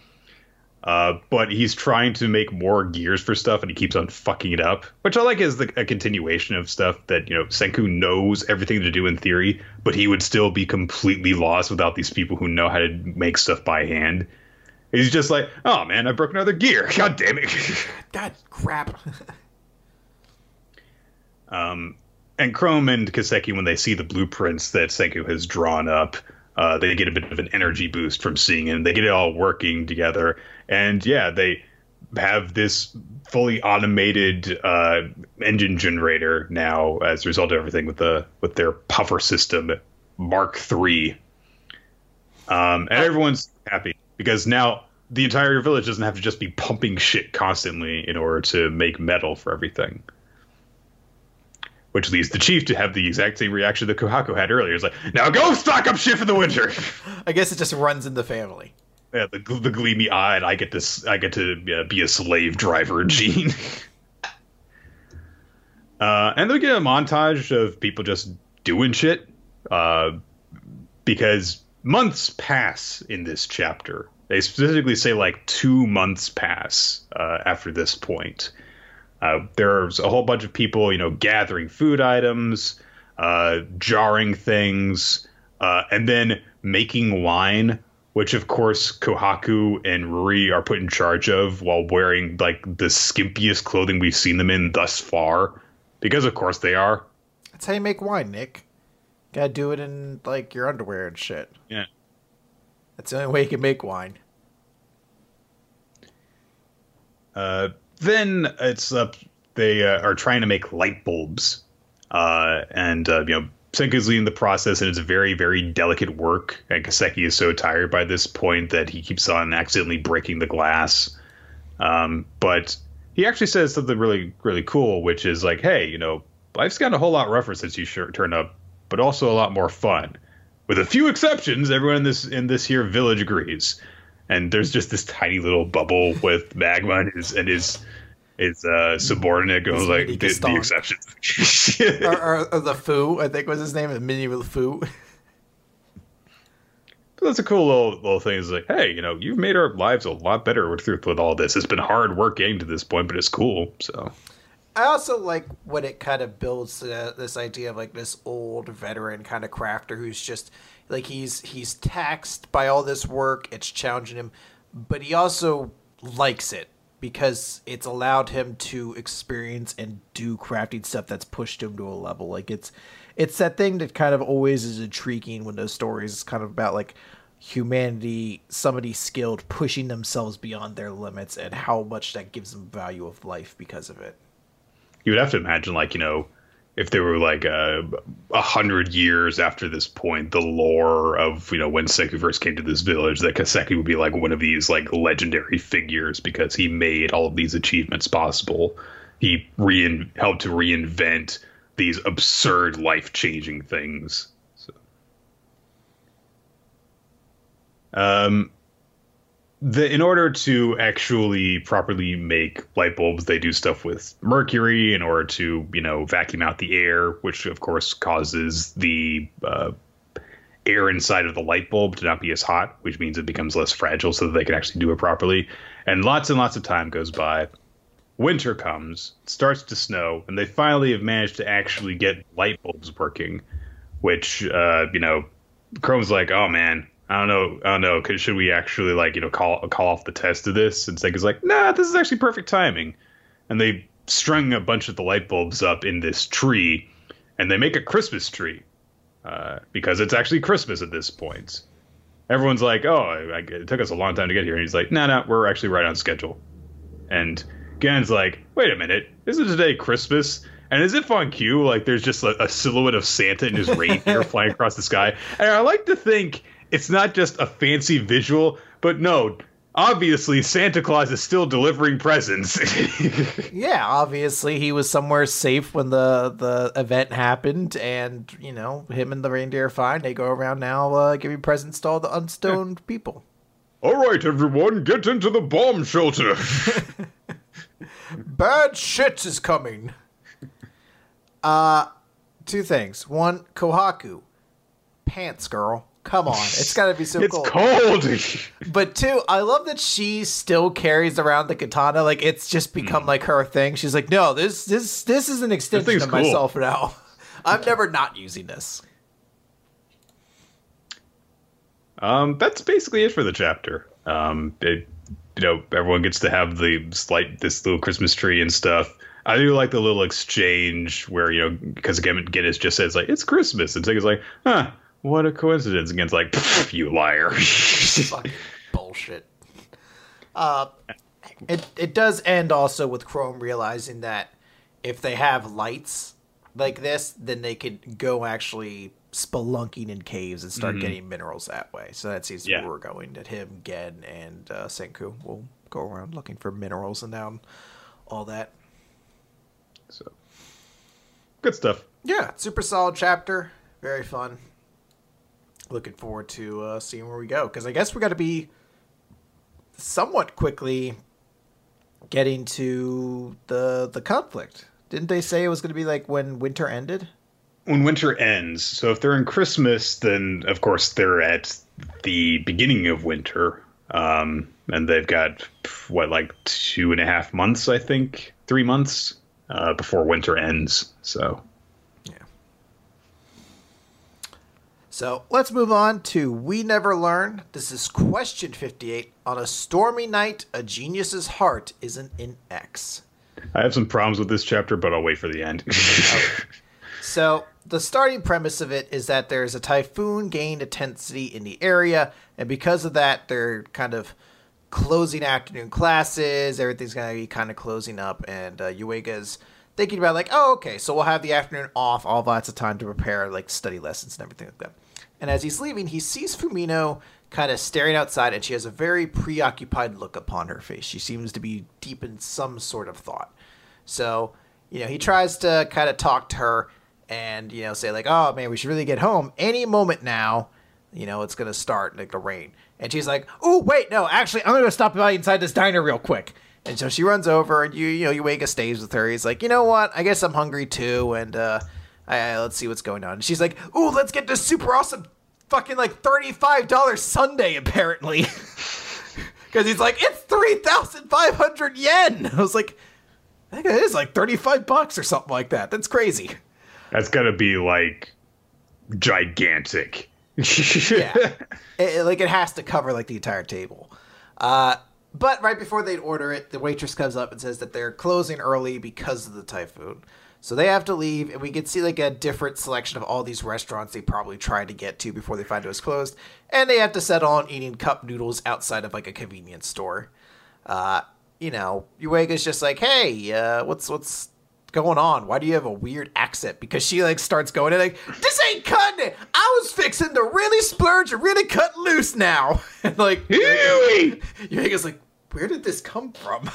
But he's trying to make more gears for stuff, and he keeps on fucking it up. Which I like is a continuation of stuff that, you know, Senku knows everything to do in theory, but he would still be completely lost without these people who know how to make stuff by hand. He's just like, oh, man, I broke another gear. God damn it. God crap. And Chrome and Kaseki, when they see the blueprints that Senku has drawn up, they get a bit of an energy boost from seeing it. They get it all working together. And yeah, they have this fully automated engine generator now as a result of everything with their puffer system, Mark III. And everyone's happy because now the entire village doesn't have to just be pumping shit constantly in order to make metal for everything. Which leads the chief to have the exact same reaction that Kuhako had earlier. It's like, now go stock up shit for the winter. I guess it just runs in the family. Yeah, the gleamy eyed, I get to be a slave driver gene. And then we get a montage of people just doing shit. Because months pass in this chapter. They specifically say like 2 months pass after this point. There's a whole bunch of people, you know, gathering food items, jarring things, and then making wine, which, of course, Kohaku and Ruri are put in charge of while wearing like the skimpiest clothing we've seen them in thus far. Because, of course, they are. That's how you make wine, Nick. You gotta do it in like your underwear and shit. Yeah. That's the only way you can make wine. Then it's up. They are trying to make light bulbs, you know, Senku's leading the process, and it's very, very delicate work. And Kaseki is so tired by this point that he keeps on accidentally breaking the glass. But he actually says something really, really cool, which is like, "Hey, you know, life's gotten a whole lot rougher since you turned up, but also a lot more fun. With a few exceptions, everyone in this here village agrees." And there's just this tiny little bubble with Magma and his subordinate goes like, the exception. or the Foo, I think was his name, the medieval Foo. But that's a cool little thing. It's like, hey, you know, you've made our lives a lot better with all this. It's been hard work getting to this point, but it's cool. So I also like when it kind of builds this idea of like this old veteran kind of crafter who's just like he's taxed by all this work. It's challenging him, but he also likes it because it's allowed him to experience and do crafting stuff that's pushed him to a level. Like it's that thing that kind of always is intriguing when those stories is kind of about like humanity, somebody skilled pushing themselves beyond their limits and how much that gives them value of life because of it. You would have to imagine, like, you know, if there were like 100 years after this point, the lore of, you know, when Senku first came to this village, that Kaseki would be like one of these like legendary figures because he made all of these achievements possible. He helped to reinvent these absurd, life-changing things. So. In order to actually properly make light bulbs, they do stuff with mercury in order to, you know, vacuum out the air, which, of course, causes the air inside of the light bulb to not be as hot, which means it becomes less fragile so that they can actually do it properly. And lots of time goes by. Winter comes, it starts to snow, and they finally have managed to actually get light bulbs working, which, you know, Chrome's like, oh, man. I don't know. Should we actually, like, you know, call off the test of this? And Senku's like, nah, this is actually perfect timing. And they string a bunch of the light bulbs up in this tree, and they make a Christmas tree because it's actually Christmas at this point. Everyone's like, oh, it took us a long time to get here. And he's like, no, we're actually right on schedule. And Gan's like, wait a minute, isn't today Christmas? And as if on cue, like, there's just a silhouette of Santa and his reindeer flying across the sky. And I like to think it's not just a fancy visual, but no, obviously Santa Claus is still delivering presents. Yeah, obviously he was somewhere safe when the event happened, and, you know, him and the reindeer are fine. They go around now giving presents to all the unstoned people. All right, everyone, get into the bomb shelter. Bad shit is coming. Two things. One, Kohaku. Pants, girl. Come on, it's gotta be so cold. It's cold! But two, I love that she still carries around the katana. Like, it's just become, like, her thing. She's like, no, this is an extension of myself now. I'm never not using this. That's basically it for the chapter. You know, everyone gets to have this little Christmas tree and stuff. I do like the little exchange where, you know, because Guinness just says, like, it's Christmas. And Tigger's like, huh. What a coincidence. Against like, you liar. Fucking bullshit. It does end also with Chrome realizing that if they have lights like this, then they could go actually spelunking in caves and start getting minerals that way. So that seems to be where we're going. That him, Gen, and Senku will go around looking for minerals and down all that. So good stuff. Yeah, super solid chapter. Very fun. Looking forward to seeing where we go, because I guess we got to be somewhat quickly getting to the conflict. Didn't they say it was going to be like when winter ended? When winter ends. So if they're in Christmas, then of course they're at the beginning of winter. And they've got what, like 2.5 months, I think, 3 months before winter ends. So. So let's move on to We Never Learn. This is question 58. On a stormy night, a genius's heart isn't in X. I have some problems with this chapter, but I'll wait for the end. So the starting premise of it is that there's a typhoon gained intensity in the area. And because of that, they're kind of closing afternoon classes. Everything's going to be kind of closing up. And Yuiga's thinking about like, oh, okay, so we'll have the afternoon off. All lots of time to prepare, like, study lessons and everything like that. And as he's leaving, he sees Fumino kind of staring outside, and she has a very preoccupied look upon her face. She seems to be deep in some sort of thought. So, you know, he tries to kind of talk to her and, you know, say like, oh, man, we should really get home. Any moment now, you know, it's going to start, like, the rain. And she's like, oh, wait, no, actually, I'm going to stop by inside this diner real quick. And so she runs over, and, you know, Yuiga stays with her. He's like, you know what? I guess I'm hungry, too, and, let's see what's going on. And she's like, ooh, let's get this super awesome fucking like $35 sundae, apparently. Because he's like, it's 3,500 yen. I was like, I think it is like $35 or something like that. That's crazy. That's got to be like gigantic. Yeah. It has to cover like the entire table. But right before they'd order it, the waitress comes up and says that they're closing early because of the typhoon. So they have to leave, and we can see like a different selection of all these restaurants they probably tried to get to before they find it was closed. And they have to settle on eating cup noodles outside of like a convenience store. You know, Yuega's just like, hey, what's going on? Why do you have a weird accent? Because she like starts going in like, this ain't cutting it. I was fixing to really splurge and really cut loose now. And like, Yuega's like, where did this come from?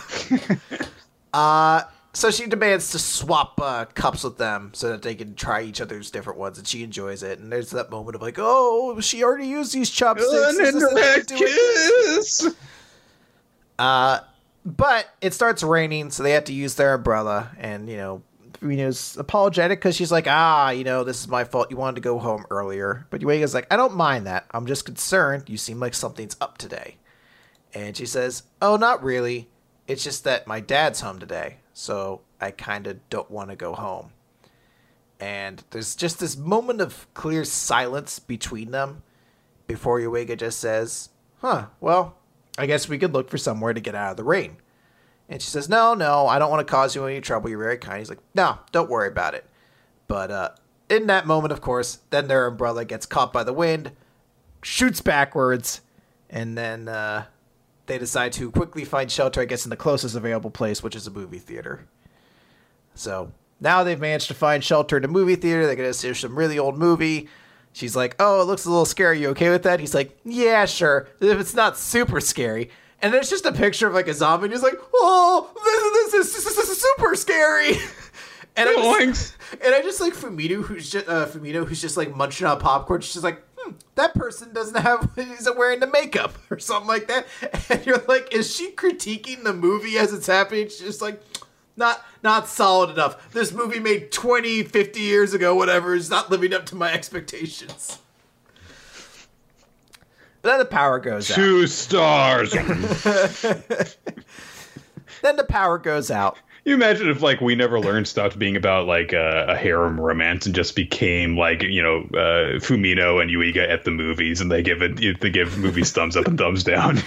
So she demands to swap cups with them so that they can try each other's different ones, and she enjoys it. And there's that moment of like, oh, she already used these chopsticks. An indirect kiss. But it starts raining, so they have to use their umbrella. And, you know, Reno's apologetic because she's like, ah, you know, this is my fault. You wanted to go home earlier. But Yuega's like, I don't mind that. I'm just concerned. You seem like something's up today. And she says, oh, not really. It's just that my dad's home today. So I kind of don't want to go home. And there's just this moment of clear silence between them before Yuiga just says, huh, well, I guess we could look for somewhere to get out of the rain. And she says, no, I don't want to cause you any trouble. You're very kind. He's like, no, don't worry about it. But in that moment, of course, then their umbrella gets caught by the wind, shoots backwards, and then they decide to quickly find shelter, I guess, in the closest available place, which is a movie theater. So now they've managed to find shelter in a movie theater. They're going to see some really old movie. She's like, oh, it looks a little scary. You okay with that? He's like, yeah, sure. If it's not super scary. And there's just a picture of like a zombie. And he's like, oh, this is super scary. And I just like Fumino, who's just like munching on popcorn. She's just like, that person isn't wearing the makeup or something like that. And you're like, is she critiquing the movie as it's happening? She's just like, not solid enough. This movie made 20, 50 years ago, whatever, is not living up to my expectations. But then the power goes out. 2 stars. Then the power goes out. You imagine if, like, We Never Learned stopped being about, like, a harem romance and just became, like, you know, Fumino and Yuiga at the movies, and they give movies thumbs up and thumbs down.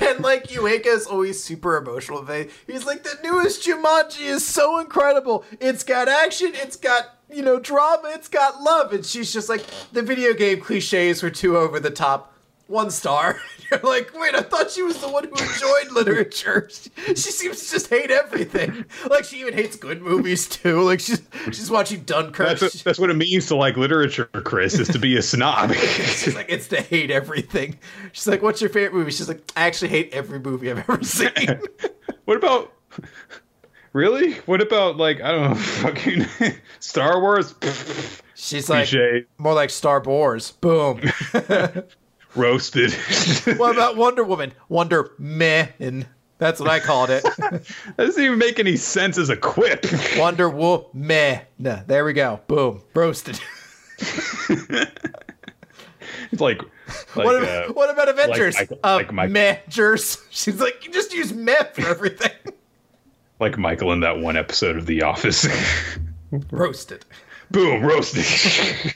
And, like, Yuiga is always super emotional. He's like, the newest Jumanji is so incredible. It's got action. It's got, you know, drama. It's got love. And she's just like, the video game cliches were too over the top. 1 star. You're like, wait, I thought she was the one who enjoyed literature. She seems to just hate everything. Like, she even hates good movies, too. Like, she's watching Dunkirk. That's what it means to like literature, Chris, is to be a snob. She's like, it's to hate everything. She's like, what's your favorite movie? She's like, I actually hate every movie I've ever seen. What about... Really? What about, like, I don't know, fucking Star Wars? She's like, more like Star Wars. Boom. Roasted. What about Wonder Woman? Wonder Man. That's what I called it. That doesn't even make any sense as a quip. Wonder Woman. Nah, there we go. Boom. Roasted. It's like... what about Avengers? Avengers. She's like, you just use meh for everything. Like Michael in that one episode of The Office. Roasted. Boom, roasted.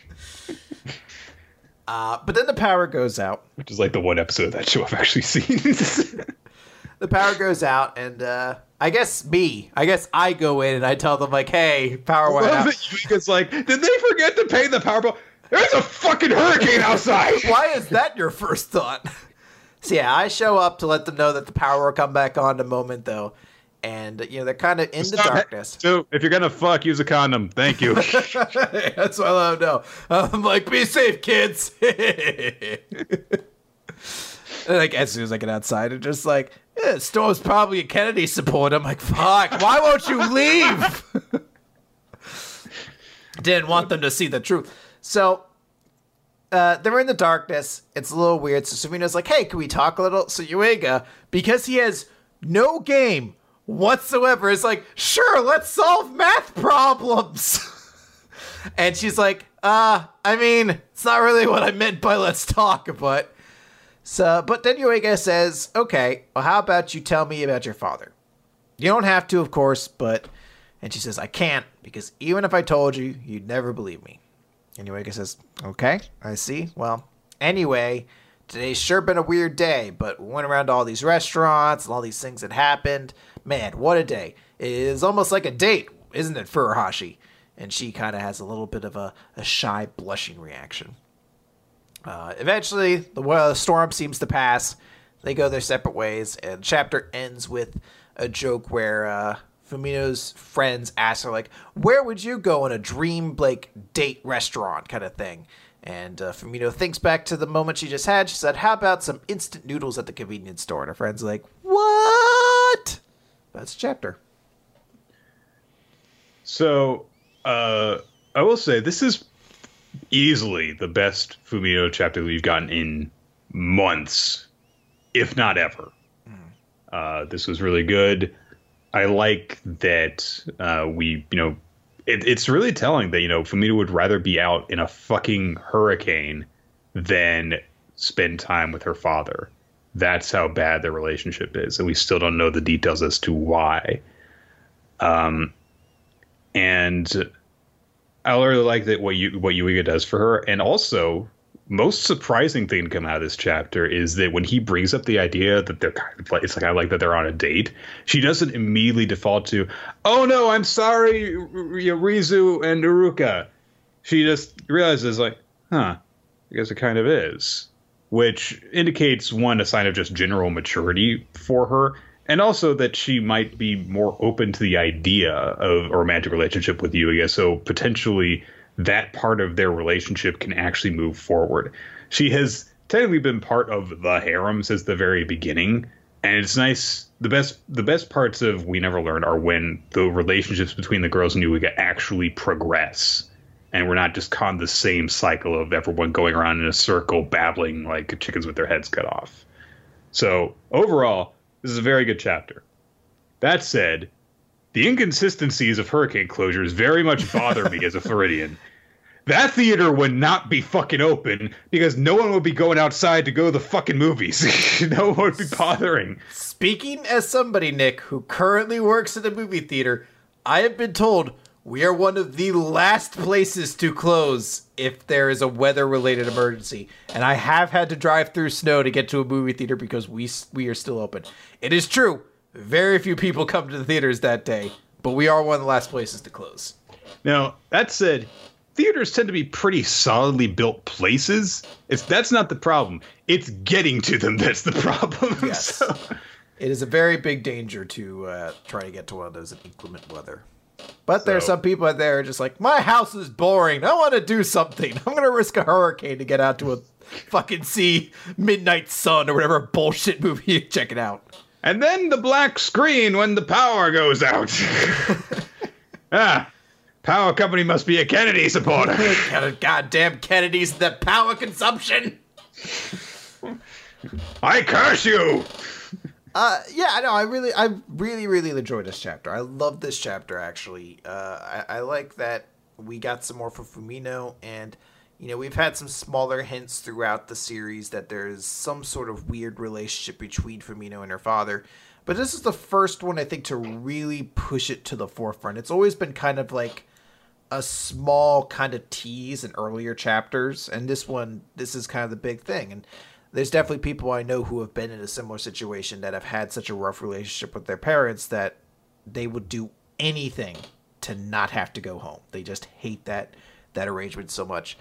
But then the power goes out. Which is like the one episode of that show I've actually seen. The power goes out, and I guess I go in and I tell them, like, hey, power went out. It's like, did they forget to pay the power bill? There's a fucking hurricane outside! Why is that your first thought? So yeah, I show up to let them know that the power will come back on in a moment, though. And, you know, they're kind of in the darkness. So if you're going to fuck, use a condom. Thank you. That's what I let them know. I'm like, be safe, kids. Like, as soon as I get outside, I'm just like, yeah, Storm's probably a Kennedy supporter. I'm like, fuck, why won't you leave? Didn't want them to see the truth. So they're in the darkness. It's a little weird. So Sumina's like, hey, can we talk a little? So Yuiga, because he has no game whatsoever, is like, sure, let's solve math problems. And she's like, I mean, it's not really what I meant by let's talk, but so, but then Yuiga says, okay, well, how about you tell me about your father? You don't have to, of course, but, and she says, I can't, because even if I told you, you'd never believe me. And Yuiga says, okay, I see. Well, anyway, today's sure been a weird day, but we went around to all these restaurants and all these things that happened. Man, what a day. It is almost like a date, isn't it, Furuhashi? And she kind of has a little bit of a shy, blushing reaction. Eventually, the storm seems to pass. They go their separate ways, and the chapter ends with a joke where Fumino's friends ask her, like, where would you go in a dream, like, date restaurant kind of thing? And Fumino thinks back to the moment she just had. She said, how about some instant noodles at the convenience store? And her friend's like, what? That's the chapter. So, I will say this is easily the best Fumino chapter we've gotten in months, if not ever. This was really good. I like that we, you know, it's really telling that, you know, Fumino would rather be out in a fucking hurricane than spend time with her father. That's how bad their relationship is. And we still don't know the details as to why. And I really like that what Yuiga does for her. And also, most surprising thing to come out of this chapter is that when he brings up the idea that they're kind of like, it's like, I like that they're on a date. She doesn't immediately default to, oh no, I'm sorry, Rizu and Uruka. She just realizes, like, huh, I guess it kind of is. Which indicates, one, a sign of just general maturity for her, and also that she might be more open to the idea of a romantic relationship with Yuiga, so potentially that part of their relationship can actually move forward. She has technically been part of the harem since the very beginning, and it's nice. The best parts of We Never Learn are when the relationships between the girls and Yuiga actually progress. And we're not just caught in the same cycle of everyone going around in a circle babbling like chickens with their heads cut off. So overall, this is a very good chapter. That said, the inconsistencies of hurricane closures very much bother me as a Floridian. That theater would not be fucking open because no one would be going outside to go to the fucking movies. No one would be bothering. Speaking as somebody, Nick, who currently works at a movie theater, I have been told... we are one of the last places to close if there is a weather-related emergency. And I have had to drive through snow to get to a movie theater because we are still open. It is true. Very few people come to the theaters that day. But we are one of the last places to close. Now, that said, theaters tend to be pretty solidly built places. That's not the problem. It's getting to them that's the problem. Yes. So. It is a very big danger to try to get to one of those in inclement weather. But there are some people out there just like, my house is boring. I want to do something. I'm going to risk a hurricane to get out to a fucking see Midnight Sun or whatever bullshit movie you check it out. And then the black screen when the power goes out. Power company must be a Kennedy supporter. Goddamn Kennedys, the power consumption. I curse you. I really enjoyed this chapter. I love this chapter, actually. I like that we got some more for Fumino, and, you know, we've had some smaller hints throughout the series that there's some sort of weird relationship between Fumino and her father. But this is the first one, I think, to really push it to the forefront. It's always been kind of like a small kind of tease in earlier chapters, and this is kind of the big thing. And there's definitely people I know who have been in a similar situation that have had such a rough relationship with their parents that they would do anything to not have to go home. They just hate that arrangement so much.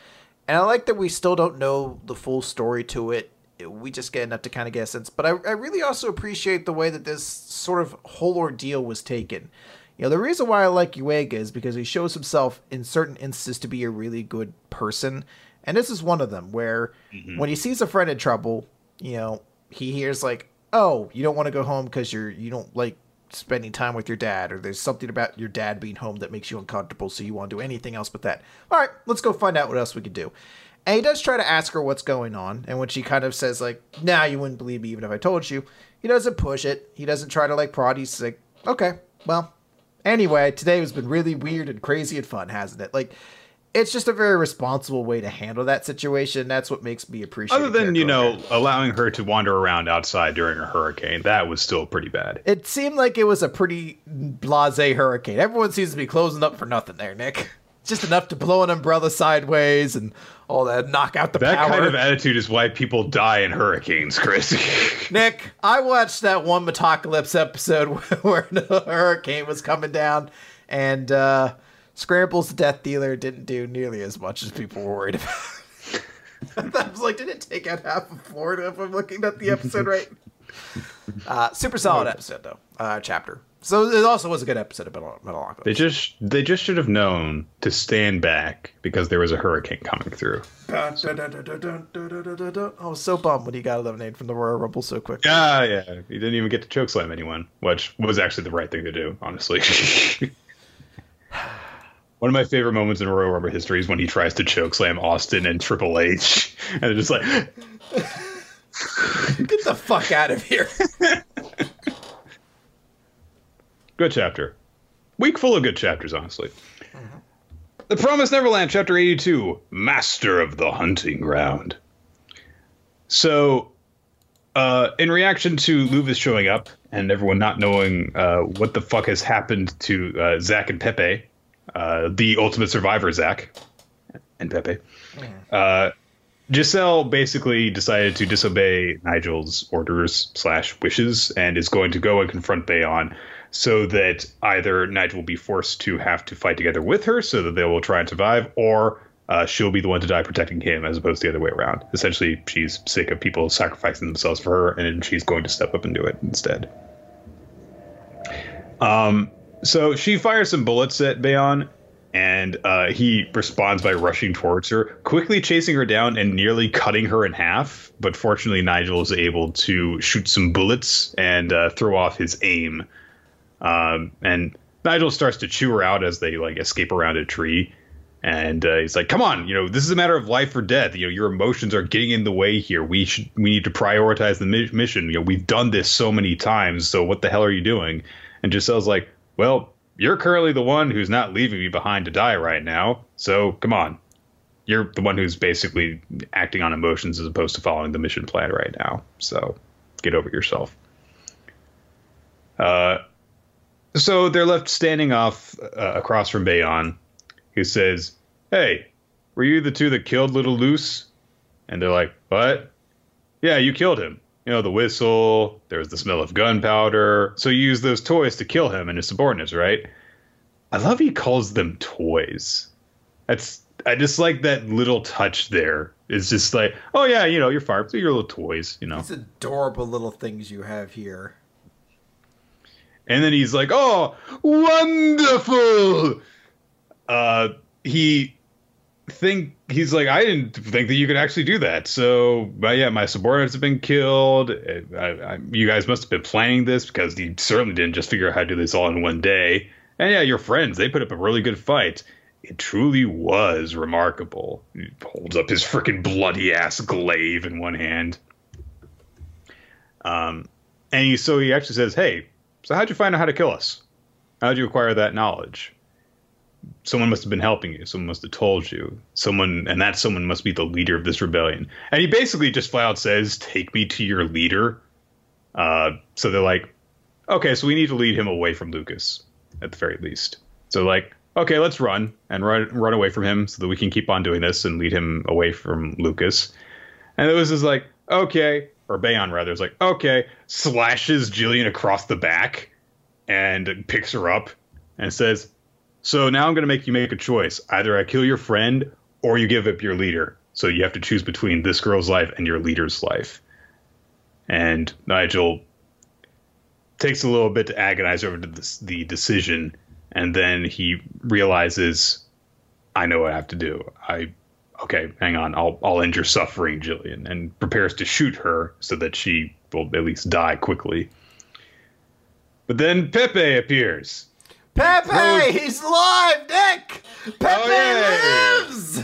And I like that we still don't know the full story to it. We just get enough to kind of get a sense. But I really also appreciate the way that this sort of whole ordeal was taken. You know, the reason why I like Yuiga is because he shows himself in certain instances to be a really good person. And this is one of them where when he sees a friend in trouble, you know, he hears like, oh, you don't want to go home because you don't like spending time with your dad, or there's something about your dad being home that makes you uncomfortable. So you want to do anything else but that. All right, let's go find out what else we can do. And he does try to ask her what's going on. And when she kind of says like, nah, you wouldn't believe me even if I told you, he doesn't push it. He doesn't try to like prod. He's like, okay, well, anyway, today has been really weird and crazy and fun, hasn't it? Like, it's just a very responsible way to handle that situation. That's what makes me appreciate it. Other than, you know, allowing her to wander around outside during a hurricane, that was still pretty bad. It seemed like it was a pretty blasé hurricane. Everyone seems to be closing up for nothing there, Nick. Just enough to blow an umbrella sideways and all that, knock out the power. That kind of attitude is why people die in hurricanes, Chris. Nick, I watched that one Metalocalypse episode where the hurricane was coming down, and Scrample's Death Dealer didn't do nearly as much as people were worried about. I was like, did it take out half of Florida if I'm looking at the episode right? Super solid episode, though. Chapter. So it also was a good episode of Metalocalypse. They just should have known to stand back because there was a hurricane coming through. I was so bummed when he got eliminated from the Royal Rumble so quickly. Yeah. He didn't even get to chokeslam anyone, which was actually the right thing to do, honestly. One of my favorite moments in Royal Rumble history is when he tries to chokeslam Austin and Triple H, and they're just like, "Get the fuck out of here!" Good chapter, week full of good chapters, honestly. The Promised Neverland, chapter 82, Master of the Hunting Ground. So, in reaction to Luvis showing up and everyone not knowing what the fuck has happened to Zach and Pepe. The ultimate survivor, Zach and Pepe. Giselle basically decided to disobey Nigel's orders / wishes and is going to go and confront Bayon so that either Nigel will be forced to have to fight together with her so that they will try and survive, or she'll be the one to die protecting him as opposed to the other way around. Essentially, she's sick of people sacrificing themselves for her, and she's going to step up and do it instead. So she fires some bullets at Bayon, and he responds by rushing towards her, quickly chasing her down and nearly cutting her in half. But fortunately, Nigel is able to shoot some bullets and throw off his aim. And Nigel starts to chew her out as they like escape around a tree. And he's like, come on, you know, this is a matter of life or death. You know, your emotions are getting in the way here. We need to prioritize the mission. You know, we've done this so many times. So what the hell are you doing? And Giselle's like, well, you're currently the one who's not leaving me behind to die right now. So come on. You're the one who's basically acting on emotions as opposed to following the mission plan right now. So get over yourself. So they're left standing off across from Bayon, who says, hey, were you the two that killed Little Luce? And they're like, what? Yeah, you killed him. You know, the whistle, there was the smell of gunpowder. So you use those toys to kill him and his subordinates, right? I love he calls them toys. That's I just like that little touch there. It's just like, oh yeah, you know, your farms are your little toys, you know. These adorable little things you have here. And then he's like, oh, wonderful. He's like, I didn't think that you could actually do that. So, but yeah, my subordinates have been killed. You guys must have been planning this, because you certainly didn't just figure out how to do this all in one day. And yeah, your friends, they put up a really good fight. It truly was remarkable. He holds up his freaking bloody ass glaive in one hand. So he actually says, hey, so how'd you find out how to kill us? How'd you acquire that knowledge? Someone must have been helping you. Someone must have told you. And that someone must be the leader of this rebellion. And he basically just flat out says, take me to your leader. So they're like, okay, so we need to lead him away from Lucas at the very least. So like, okay, let's run and run away from him so that we can keep on doing this and lead him away from Lucas. And Lewis is like, okay, or Bayon rather, is like, okay, slashes Jillian across the back and picks her up and says, so now I'm going to make you make a choice. Either I kill your friend or you give up your leader. So you have to choose between this girl's life and your leader's life. And Nigel takes a little bit to agonize over the decision. And then he realizes, I know what I have to do. Okay, hang on. I'll end your suffering, Jillian, and prepares to shoot her so that she will at least die quickly. But then Pepe appears. Pepe! He's alive, Nick! Pepe lives!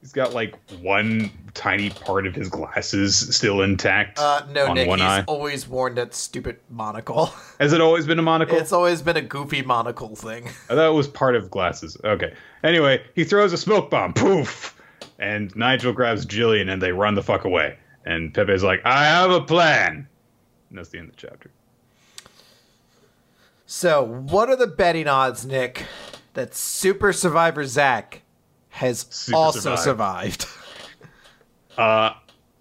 He's got like one tiny part of his glasses still intact. No, Nick, he's always worn that stupid monocle. Has it always been a monocle? It's always been a goofy monocle thing. I thought it was part of glasses. Okay. Anyway, he throws a smoke bomb. Poof! And Nigel grabs Jillian and they run the fuck away. And Pepe's like, I have a plan! And that's the end of the chapter. So, what are the betting odds, Nick, that Super Survivor Zach has also survived?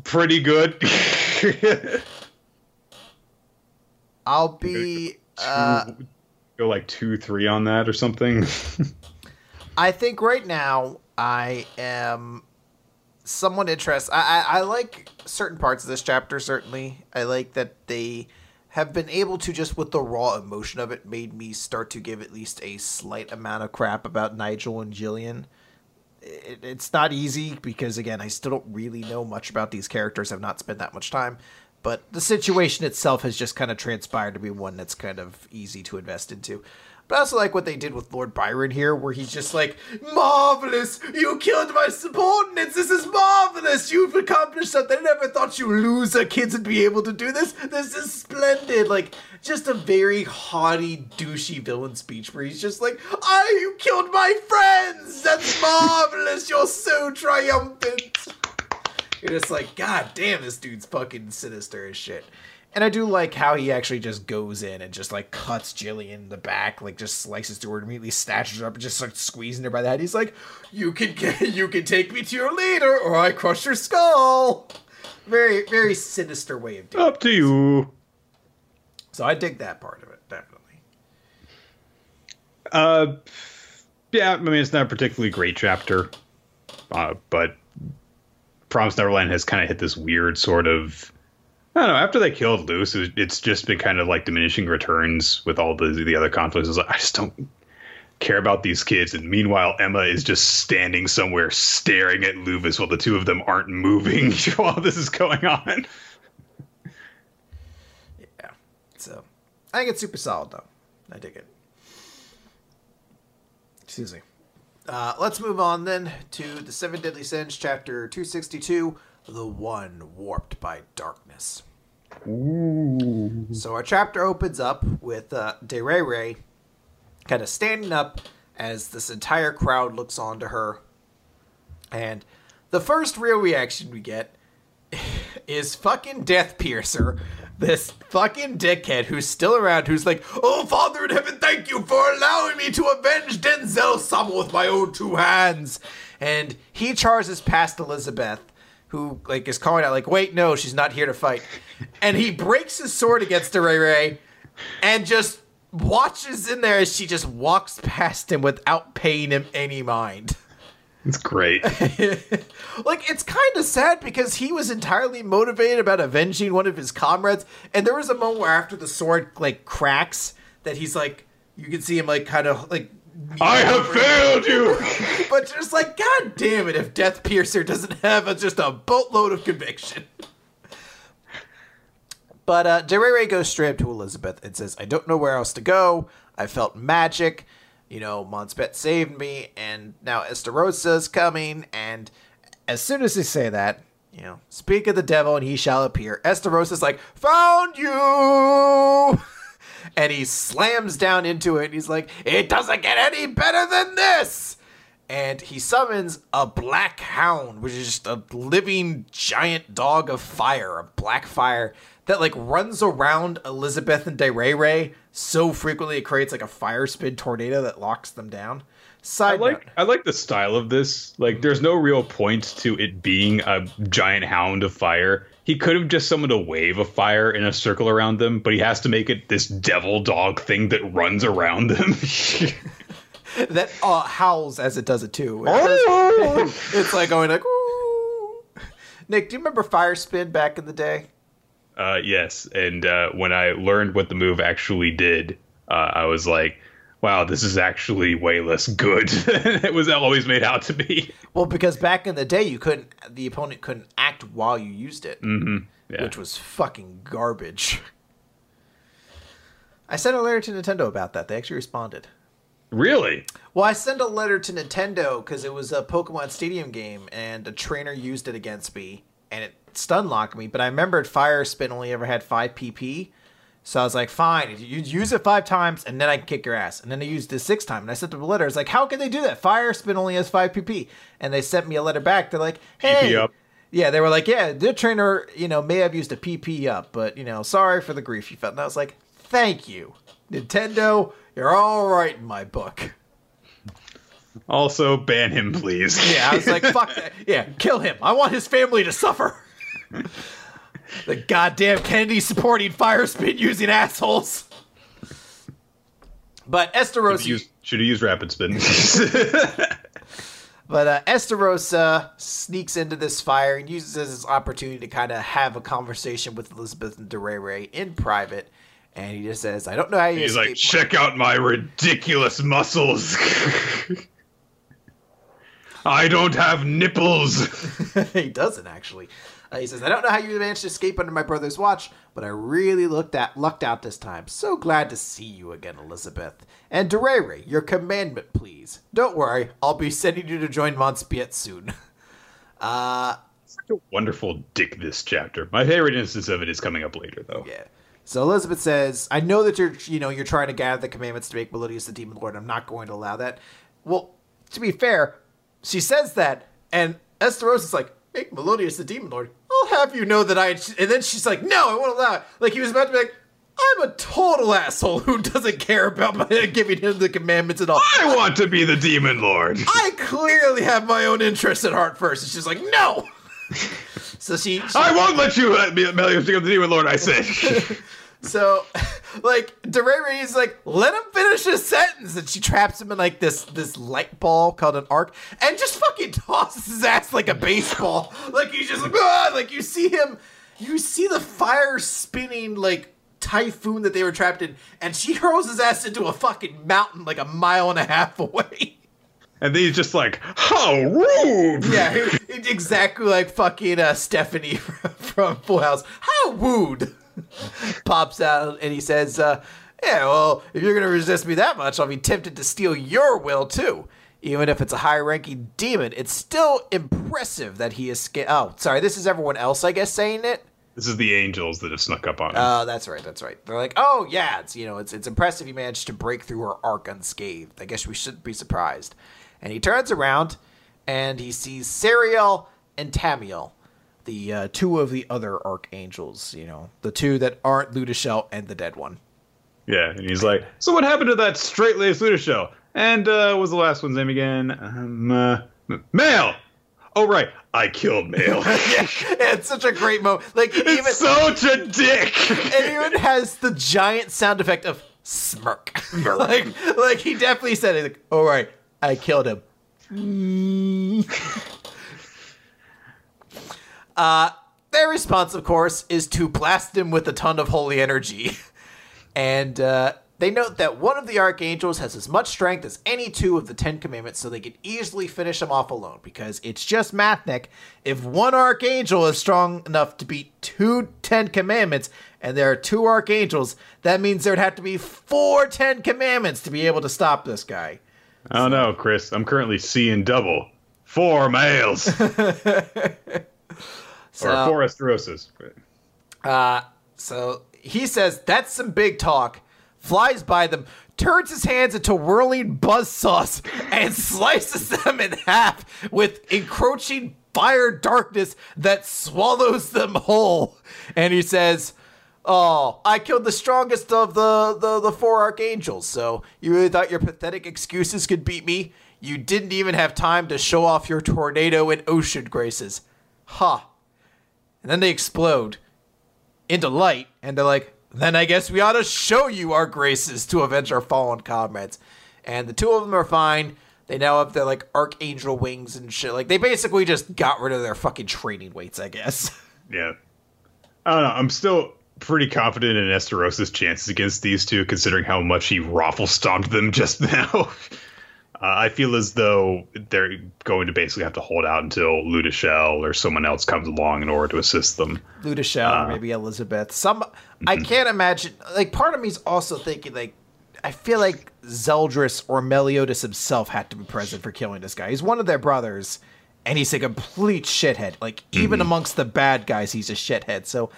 Pretty good. I'll be... go like 2-3 on that or something. I think right now I am somewhat interested. I like certain parts of this chapter, certainly. I like that they... have been able to, just with the raw emotion of it, made me start to give at least a slight amount of crap about Nigel and Jillian. It's not easy because, again, I still don't really know much about these characters. I've not spent that much time. But the situation itself has just kind of transpired to be one that's kind of easy to invest into. But I also like what they did with Lord Byron here, where he's just like, marvelous! You killed my subordinates! This is marvelous! You've accomplished something! I never thought you loser kids would be able to do this! This is splendid! Like, just a very haughty, douchey villain speech where he's just like, oh, you killed my friends! That's marvelous! You're so triumphant! You're just like, god damn, this dude's fucking sinister as shit. And I do like how he actually just goes in and just, like, cuts Jillian in the back, like, just slices through her and immediately snatches her up and just starts squeezing her by the head. He's like, you can take me to your leader or I crush your skull. Very, very sinister way of doing it. Up to you. So I dig that part of it, definitely. Yeah, I mean, it's not a particularly great chapter, but Promised Neverland has kind of hit this weird sort of... I don't know, after they killed Luce, it's just been kind of like diminishing returns with all the other conflicts. Like, I just don't care about these kids. And meanwhile, Emma is just standing somewhere staring at Luvis while the two of them aren't moving while this is going on. Yeah. So, I think it's super solid, though. I dig it. Excuse me. Let's move on, then, to the Seven Deadly Sins, Chapter 262. The One Warped by Darkness. Ooh. So our chapter opens up with Derere kind of standing up as this entire crowd looks onto her. And the first real reaction we get is fucking Deathpiercer, this fucking dickhead who's still around, who's like, oh, Father in Heaven, thank you for allowing me to avenge Denzel Sama with my own two hands. And he charges past Elizabeth, who, like, is calling out, like, wait, no, she's not here to fight. And he breaks his sword against Derere and just watches in there as she just walks past him without paying him any mind. It's great. Like, it's kind of sad because he was entirely motivated about avenging one of his comrades. And there was a moment where after the sword, like, cracks, that he's like, you can see him, like, kind of, like, I have failed you! But just like, god damn it, if Death Piercer doesn't have just a boatload of conviction. But Derere goes straight up to Elizabeth and says, I don't know where else to go. I felt magic. You know, Monsbet saved me, and now Estarossa's coming. And as soon as they say that, you know, speak of the devil and he shall appear. Estarossa's like, found you! And he slams down into it. And he's like, it doesn't get any better than this. And he summons a black hound, which is just a living giant dog of fire, a black fire that like runs around Elizabeth and Derere so frequently it creates like a fire spin tornado that locks them down. I like the style of this. Like, there's no real point to it being a giant hound of fire. He could have just summoned a wave of fire in a circle around them, but he has to make it this devil dog thing that runs around them. That howls as it does it, too. It's like going like, ooh. Nick, do you remember Fire Spin back in the day? Yes, and when I learned what the move actually did, I was like, wow, this is actually way less good than it was always made out to be. Well, because back in the day, the opponent couldn't act while you used it, which was fucking garbage. I sent a letter to Nintendo about that. They actually responded. Really? Well, I sent a letter to Nintendo because it was a Pokemon Stadium game, and a trainer used it against me, and it stun locked me. But I remembered Fire Spin only ever had 5 PP. So I was like, fine, you use it 5 times, and then I can kick your ass. And then they used it 6 times, and I sent them a letter. It's like, how can they do that? Fire Spin only has 5 PP. And they sent me a letter back. They're like, hey. PP up. Yeah, they were like, yeah, the trainer, you know, may have used a PP up, but, you know, sorry for the grief you felt. And I was like, thank you, Nintendo. You're all right in my book. Also, ban him, please. Yeah, I was like, fuck that. Yeah, kill him. I want his family to suffer. The goddamn Kennedy supporting Fire Spin using assholes. But Estarossa should have used Rapid Spin. But Estarossa sneaks into this fire and uses it as his opportunity to kind of have a conversation with Elizabeth and Derere in private. And he just says, I don't know how you. He's like, check out my ridiculous muscles. I don't have nipples. He doesn't actually. He says, I don't know how you managed to escape under my brother's watch, but I really lucked out this time. So glad to see you again, Elizabeth. And Derere, your commandment, please. Don't worry, I'll be sending you to join Monspiet soon. Such a wonderful dick this chapter. My favorite instance of it is coming up later, though. Yeah. So Elizabeth says, I know that you're trying to gather the commandments to make Melodius the Demon Lord. I'm not going to allow that. Well, to be fair, she says that, and Estarossa's like, make Melodius the Demon Lord. I'll have you know that I... And then she's like, no, I won't allow it. Like, he was about to be like, I'm a total asshole who doesn't care about giving him the commandments at all. I want to be the Demon Lord. I clearly have my own interests at heart first. And she's like, no. So she I won't let you Melodius become the Demon Lord, I said. So, like, Derere is like, let him finish his sentence. And she traps him in, like, this light ball called an arc. And just fucking tosses his ass like a baseball. Like, he's just like, ah! Like, you see him. You see the fire spinning, like, typhoon that they were trapped in. And she hurls his ass into a fucking mountain, like, 1.5 miles away. And then he's just like, how rude! Yeah, it's exactly like fucking Stephanie from Full House. How rude! Pops out and he says, yeah, well, if you're going to resist me that much, I'll be tempted to steal your will, too. Even if it's a high-ranking demon, it's still impressive that he is... Oh, sorry, this is everyone else, I guess, saying it? This is the angels that have snuck up on him. Oh, that's right. They're like, oh, yeah, it's impressive you managed to break through her arc unscathed. I guess we shouldn't be surprised. And he turns around and he sees Serial and Tamiel. The two of the other archangels, the two that aren't Ludichel and the dead one. Yeah, and he's like, so what happened to that straight-laced Ludichel? And what was the last one's name again? Mael! Oh, right, I killed Mael. Yeah, it's such a great moment. Like, it's such a dick! And even has the giant sound effect of smirk. Like he definitely said it. Like, all right, I killed him. Their response, of course, is to blast him with a ton of holy energy. And they note that one of the archangels has as much strength as any two of the 10 Commandments, so they can easily finish him off alone, because it's just math, Nick. If one archangel is strong enough to beat two 10 Commandments, and there are two archangels, that means there'd have to be four 10 Commandments to be able to stop this guy. Oh, no, Chris. I'm currently seeing double. 4 males. Or 4 Estarosas. So he says, that's some big talk. Flies by them, turns his hands into whirling buzzsaws, and slices them in half with encroaching fire darkness that swallows them whole. And he says, oh, I killed the strongest of the 4 archangels, so you really thought your pathetic excuses could beat me? You didn't even have time to show off your tornado and ocean graces. Ha. Huh. And then they explode into light, and they're like, then I guess we ought to show you our graces to avenge our fallen comrades. And the two of them are fine. They now have their, like, archangel wings and shit. Like, they basically just got rid of their fucking training weights, I guess. Yeah. I don't know. I'm still pretty confident in Estarossa's chances against these two, considering how much he raffle-stomped them just now. I feel as though they're going to basically have to hold out until Ludichel or someone else comes along in order to assist them. Ludichel, maybe Elizabeth. I can't imagine. Like, part of me's also thinking, like, I feel like Zeldris or Meliodas himself had to be present for killing this guy. He's one of their brothers, and he's a complete shithead. Like, even amongst the bad guys, he's a shithead. So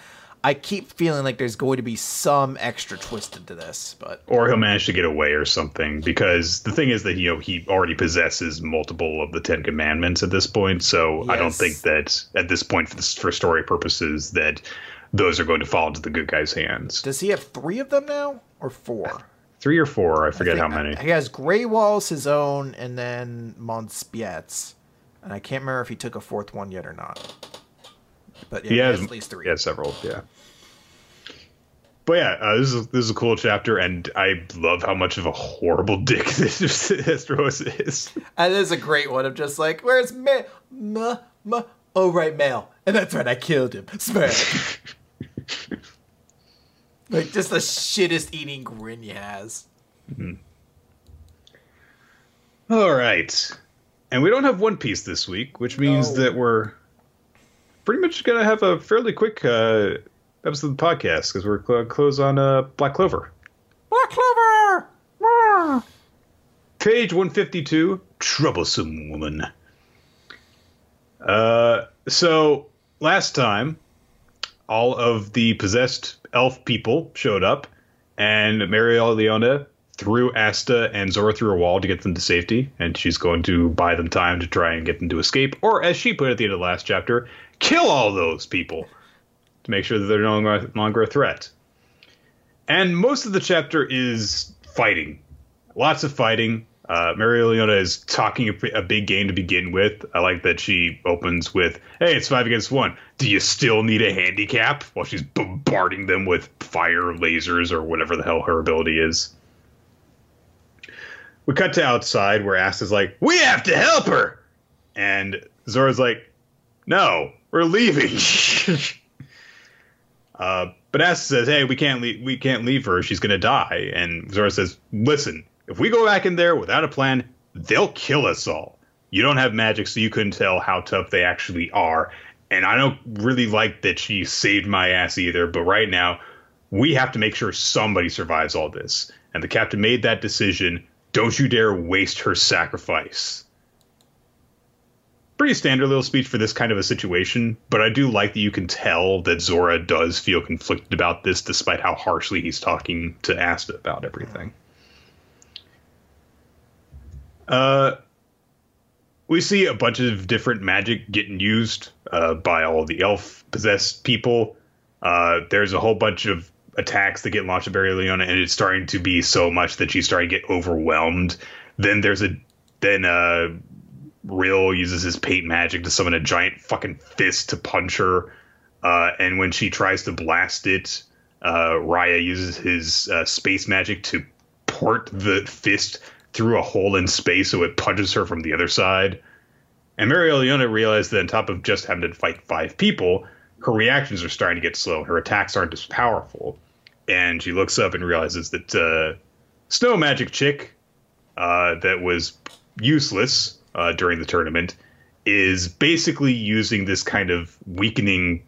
I keep feeling like there's going to be some extra twist into this, but or he'll manage to get away or something, because the thing is that, you know, he already possesses multiple of the 10 Commandments at this point. So yes. I don't think that at this point, for story purposes, that those are going to fall into the good guy's hands. Does he have 3 of them now or 4? 3 or 4. I forget how many. He has Grey Walls, his own, and then Monspietz. And I can't remember if he took a 4th one yet or not. But yeah, he has at least 3. Yeah, several. Yeah. But yeah, this is a cool chapter, and I love how much of a horrible dick this Estarossa is. And this is a great one of just like, where's Mael? Oh, right, Mael. And that's right, I killed him. Smash. Like, just the shittest eating grin he has. Mm-hmm. All right. And we don't have One Piece this week, which means that we're pretty much going to have a fairly quick episode of the podcast, because we're close on Black Clover. Black Clover! Ah! Page 152, Troublesome Woman. So, last time, all of the possessed elf people showed up, and Mereoleona threw Asta and Zora through a wall to get them to safety, and she's going to buy them time to try and get them to escape, or, as she put at the end of the last chapter, kill all those people to make sure that they're no longer a threat. And most of the chapter is fighting. Lots of fighting. Mereoleona is talking a big game to begin with. I like that she opens with, hey, it's 5 against 1. Do you still need a handicap? While she's bombarding them with fire lasers or whatever the hell her ability is. We cut to outside where Asta's like, we have to help her! And Zora's like, no, we're leaving. But Asta says, hey, we can't leave her. She's going to die. And Zora says, listen, if we go back in there without a plan, they'll kill us all. You don't have magic, so you couldn't tell how tough they actually are. And I don't really like that she saved my ass either. But right now, we have to make sure somebody survives all this. And the captain made that decision. Don't you dare waste her sacrifice. Pretty standard little speech for this kind of a situation, but I do like that you can tell that Zora does feel conflicted about this, despite how harshly he's talking to Asta about everything. We see a bunch of different magic getting used by all the elf-possessed people. There's a whole bunch of attacks that get launched at Mereoleona, and it's starting to be so much that she's starting to get overwhelmed. Then Rill uses his paint magic to summon a giant fucking fist to punch her. And when she tries to blast it, Raya uses his space magic to port the fist through a hole in space so it punches her from the other side. And Mereoleona realized that on top of just having to fight five people, her reactions are starting to get slow and her attacks aren't as powerful. And she looks up and realizes that Snow Magic Chick, that was useless during the tournament, is basically using this kind of weakening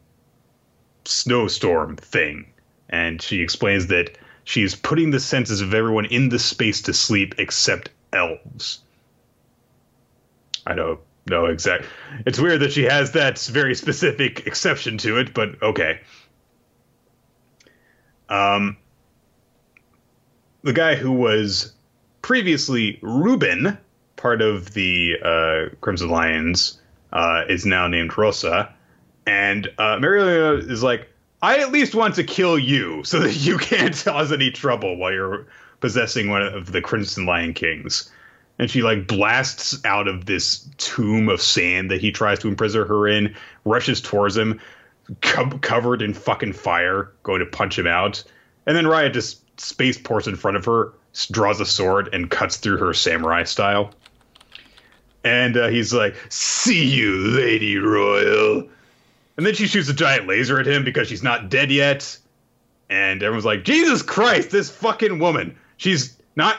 snowstorm thing. And she explains that she's putting the senses of everyone in the space to sleep except elves. I don't know exactly. It's weird that she has that very specific exception to it, but okay. The guy who was previously Ruben, part of the Crimson Lions, is now named Rosa. And Mereoleona is like, I at least want to kill you so that you can't cause any trouble while you're possessing one of the Crimson Lion Kings. And she, like, blasts out of this tomb of sand that he tries to imprison her in, rushes towards him, covered in fucking fire, going to punch him out. And then Riot just spaceports in front of her, draws a sword, and cuts through her samurai style. And he's like, see you, Lady Royal. And then she shoots a giant laser at him because she's not dead yet. And everyone's like, Jesus Christ, this fucking woman. She's not...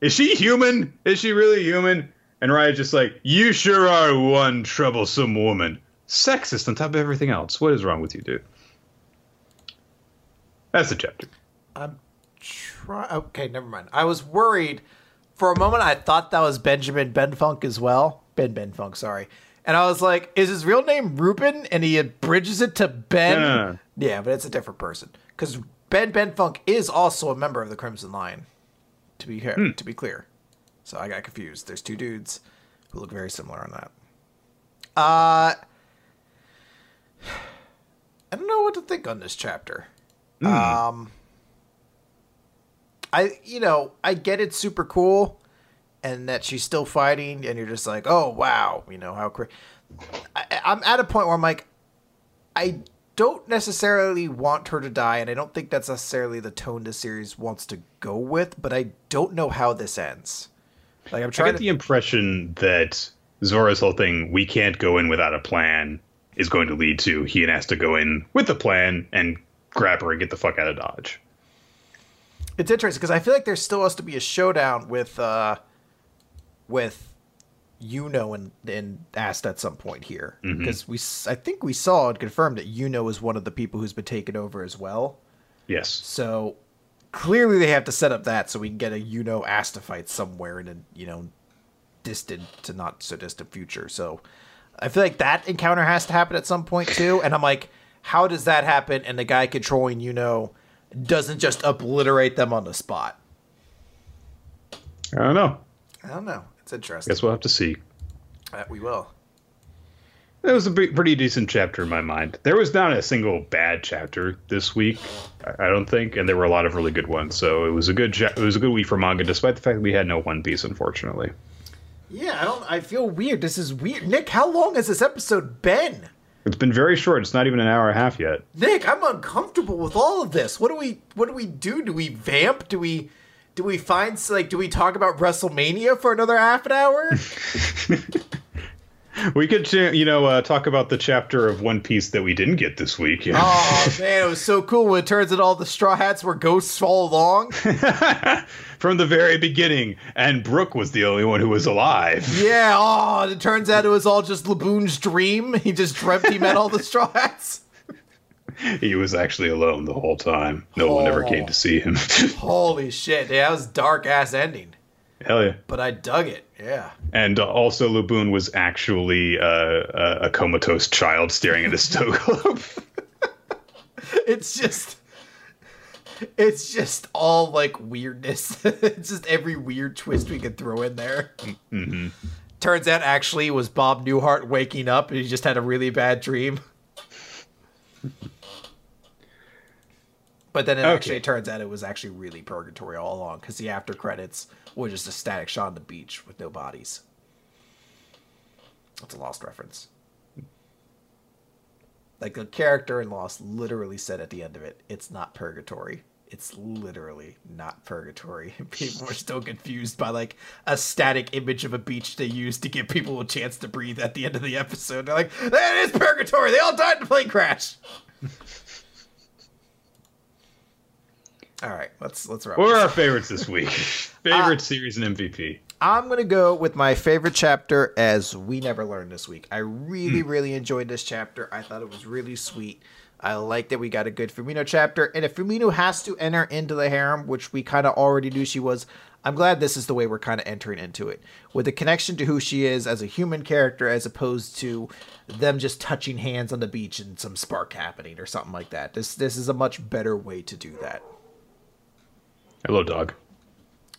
Is she human? Is she really human? And Riot's just like, you sure are one troublesome woman. Sexist on top of everything else. What is wrong with you, dude? That's the chapter. Okay, never mind. I was worried. For a moment, I thought that was Benjamin Benfunk as well. Benfunk, sorry. And I was like, is his real name Ruben? And he abridges it to Ben. No. Yeah, but it's a different person. Because Benfunk is also a member of the Crimson Lion. To be clear. So I got confused. There's two dudes who look very similar on that. I don't know what to think on this chapter. I get it's super cool and that she's still fighting and you're just like, oh, wow. You know, how crazy. I'm at a point where I'm like, I don't necessarily want her to die, and I don't think that's necessarily the tone this series wants to go with, but I don't know how this ends. Like, I get the impression that Zora's whole thing, we can't go in without a plan, is going to lead to he and Asta go in with a plan and grab her and get the fuck out of Dodge. It's interesting, because I feel like there still has to be a showdown with Yuno and Asta at some point here, because I think we saw and confirmed that Yuno is one of the people who's been taken over as well. Yes. So clearly they have to set up that so we can get a Yuno Asta fight somewhere in a distant to not so distant future. So I feel like that encounter has to happen at some point too. And I'm like, how does that happen? And the guy controlling Yuno doesn't just obliterate them on the spot. I don't know. It's interesting. Guess we'll have to see. We will. It was a pretty decent chapter in my mind. There was not a single bad chapter this week, I don't think, and there were a lot of really good ones. So it was a good week for manga, despite the fact that we had no One Piece, unfortunately. Yeah, I feel weird. This is weird, Nick. How long has this episode been? It's been very short. It's not even an hour and a half yet. Nick, I'm uncomfortable with all of this. What do we do? Do we vamp? Do we find, like, do we talk about WrestleMania for another half an hour? We could, talk about the chapter of One Piece that we didn't get this week. Yeah. Oh, man, it was so cool when it turns out all the Straw Hats were ghosts all along. From the very beginning, and Brooke was the only one who was alive. Yeah, oh, it turns out it was all just Laboon's dream. He just dreamt he met all the Straw Hats. He was actually alone the whole time. No one ever came to see him. Holy shit. Yeah, that was dark-ass ending. Hell yeah. But I dug it, yeah. And also Laboon was actually a comatose child staring at a stove globe. It's just all, like, weirdness. It's just every weird twist we could throw in there. Mm-hmm. Turns out, actually, it was Bob Newhart waking up and he just had a really bad dream. But then it actually turns out it was actually really purgatory all along, because the after credits were just a static shot on the beach with no bodies. That's a Lost reference. Like, the character in Lost literally said at the end of it, it's not purgatory. It's literally not purgatory. People are still confused by like a static image of a beach they use to give people a chance to breathe at the end of the episode. They're like, that is purgatory. They all died in a plane crash. All right, let's wrap up. What are our favorites this week? Favorite series and MVP. I'm going to go with my favorite chapter as We Never Learn this week. I really enjoyed this chapter. I thought it was really sweet. I like that we got a good Fumino chapter. And if Fumino has to enter into the harem, which we kind of already knew she was, I'm glad this is the way we're kind of entering into it. With a connection to who she is as a human character, as opposed to them just touching hands on the beach and some spark happening or something like that. This is a much better way to do that. Hello, dog.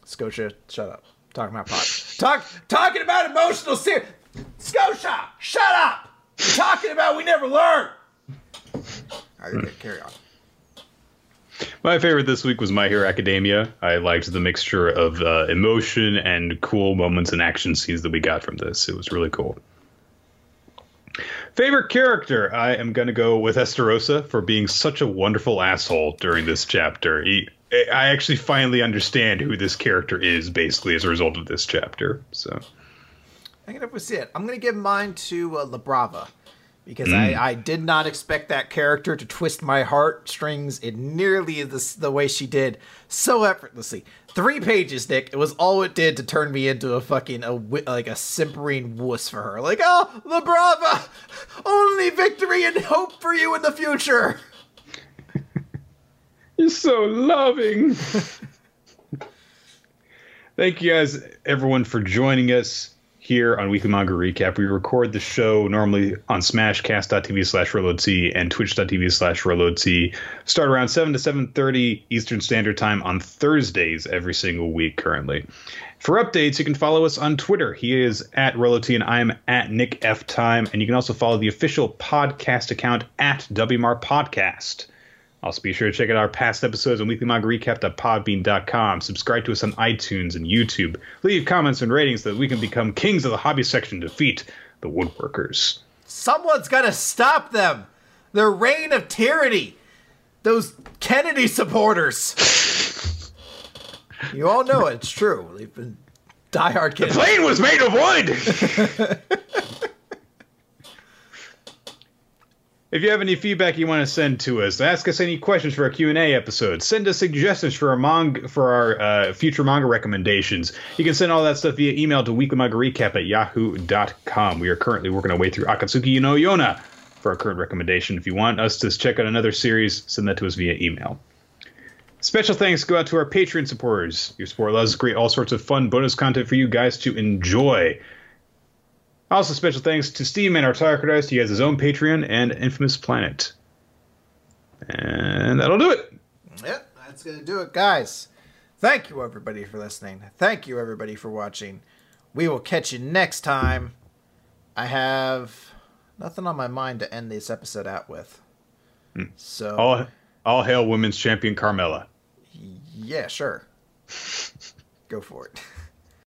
Scotia, shut up. Talking about pot. Talking about emotional series. Scotia, shut up. We're talking about We Never Learn. All right, carry on. My favorite this week was My Hero Academia. I liked the mixture of emotion and cool moments and action scenes that we got from this. It was really cool. Favorite character? I am going to go with Estarossa for being such a wonderful asshole during this chapter. I actually finally understand who this character is, basically, as a result of this chapter. So I'm going to see it. I'm going to give mine to La Brava. Because I did not expect that character to twist my heartstrings in nearly the way she did, so effortlessly. 3 pages, Nick. It was all it did to turn me into a fucking, like a simpering wuss for her. Like, oh, La Brava! Only victory and hope for you in the future! You're so loving! Thank you guys, everyone, for joining us. Here on Weekly Manga Recap, we record the show normally on smashcast.tv/reloadc and twitch.tv/reloadc. Start around 7 to 7:30 Eastern Standard Time on Thursdays every single week currently. For updates, you can follow us on Twitter. He is at reloadc and I am at Nick F. Time. And you can also follow the official podcast account at WMR Podcast. Also, be sure to check out our past episodes on weeklymangarecap.podbean.com. Subscribe to us on iTunes and YouTube. Leave comments and ratings so that we can become kings of the hobby section to defeat the woodworkers. Someone's got to stop them. Their reign of tyranny. Those Kennedy supporters. You all know it. It's true. They've been diehard Kennedy. The plane was made of wood. If you have any feedback you want to send to us, ask us any questions for our Q&A episode, send us suggestions for our future manga recommendations. You can send all that stuff via email to weeklymangarecap@yahoo.com. We are currently working our way through Akatsuki no Yona for our current recommendation. If you want us to check out another series, send that to us via email. Special thanks go out to our Patreon supporters. Your support allows us to create all sorts of fun bonus content for you guys to enjoy. Also, special thanks to Steam and our target artist. He has his own Patreon and Infamous Planet. And that'll do it. Yep, that's going to do it, guys. Thank you, everybody, for listening. Thank you, everybody, for watching. We will catch you next time. I have nothing on my mind to end this episode out with. So all hail women's champion Carmella. Yeah, sure. Go for it.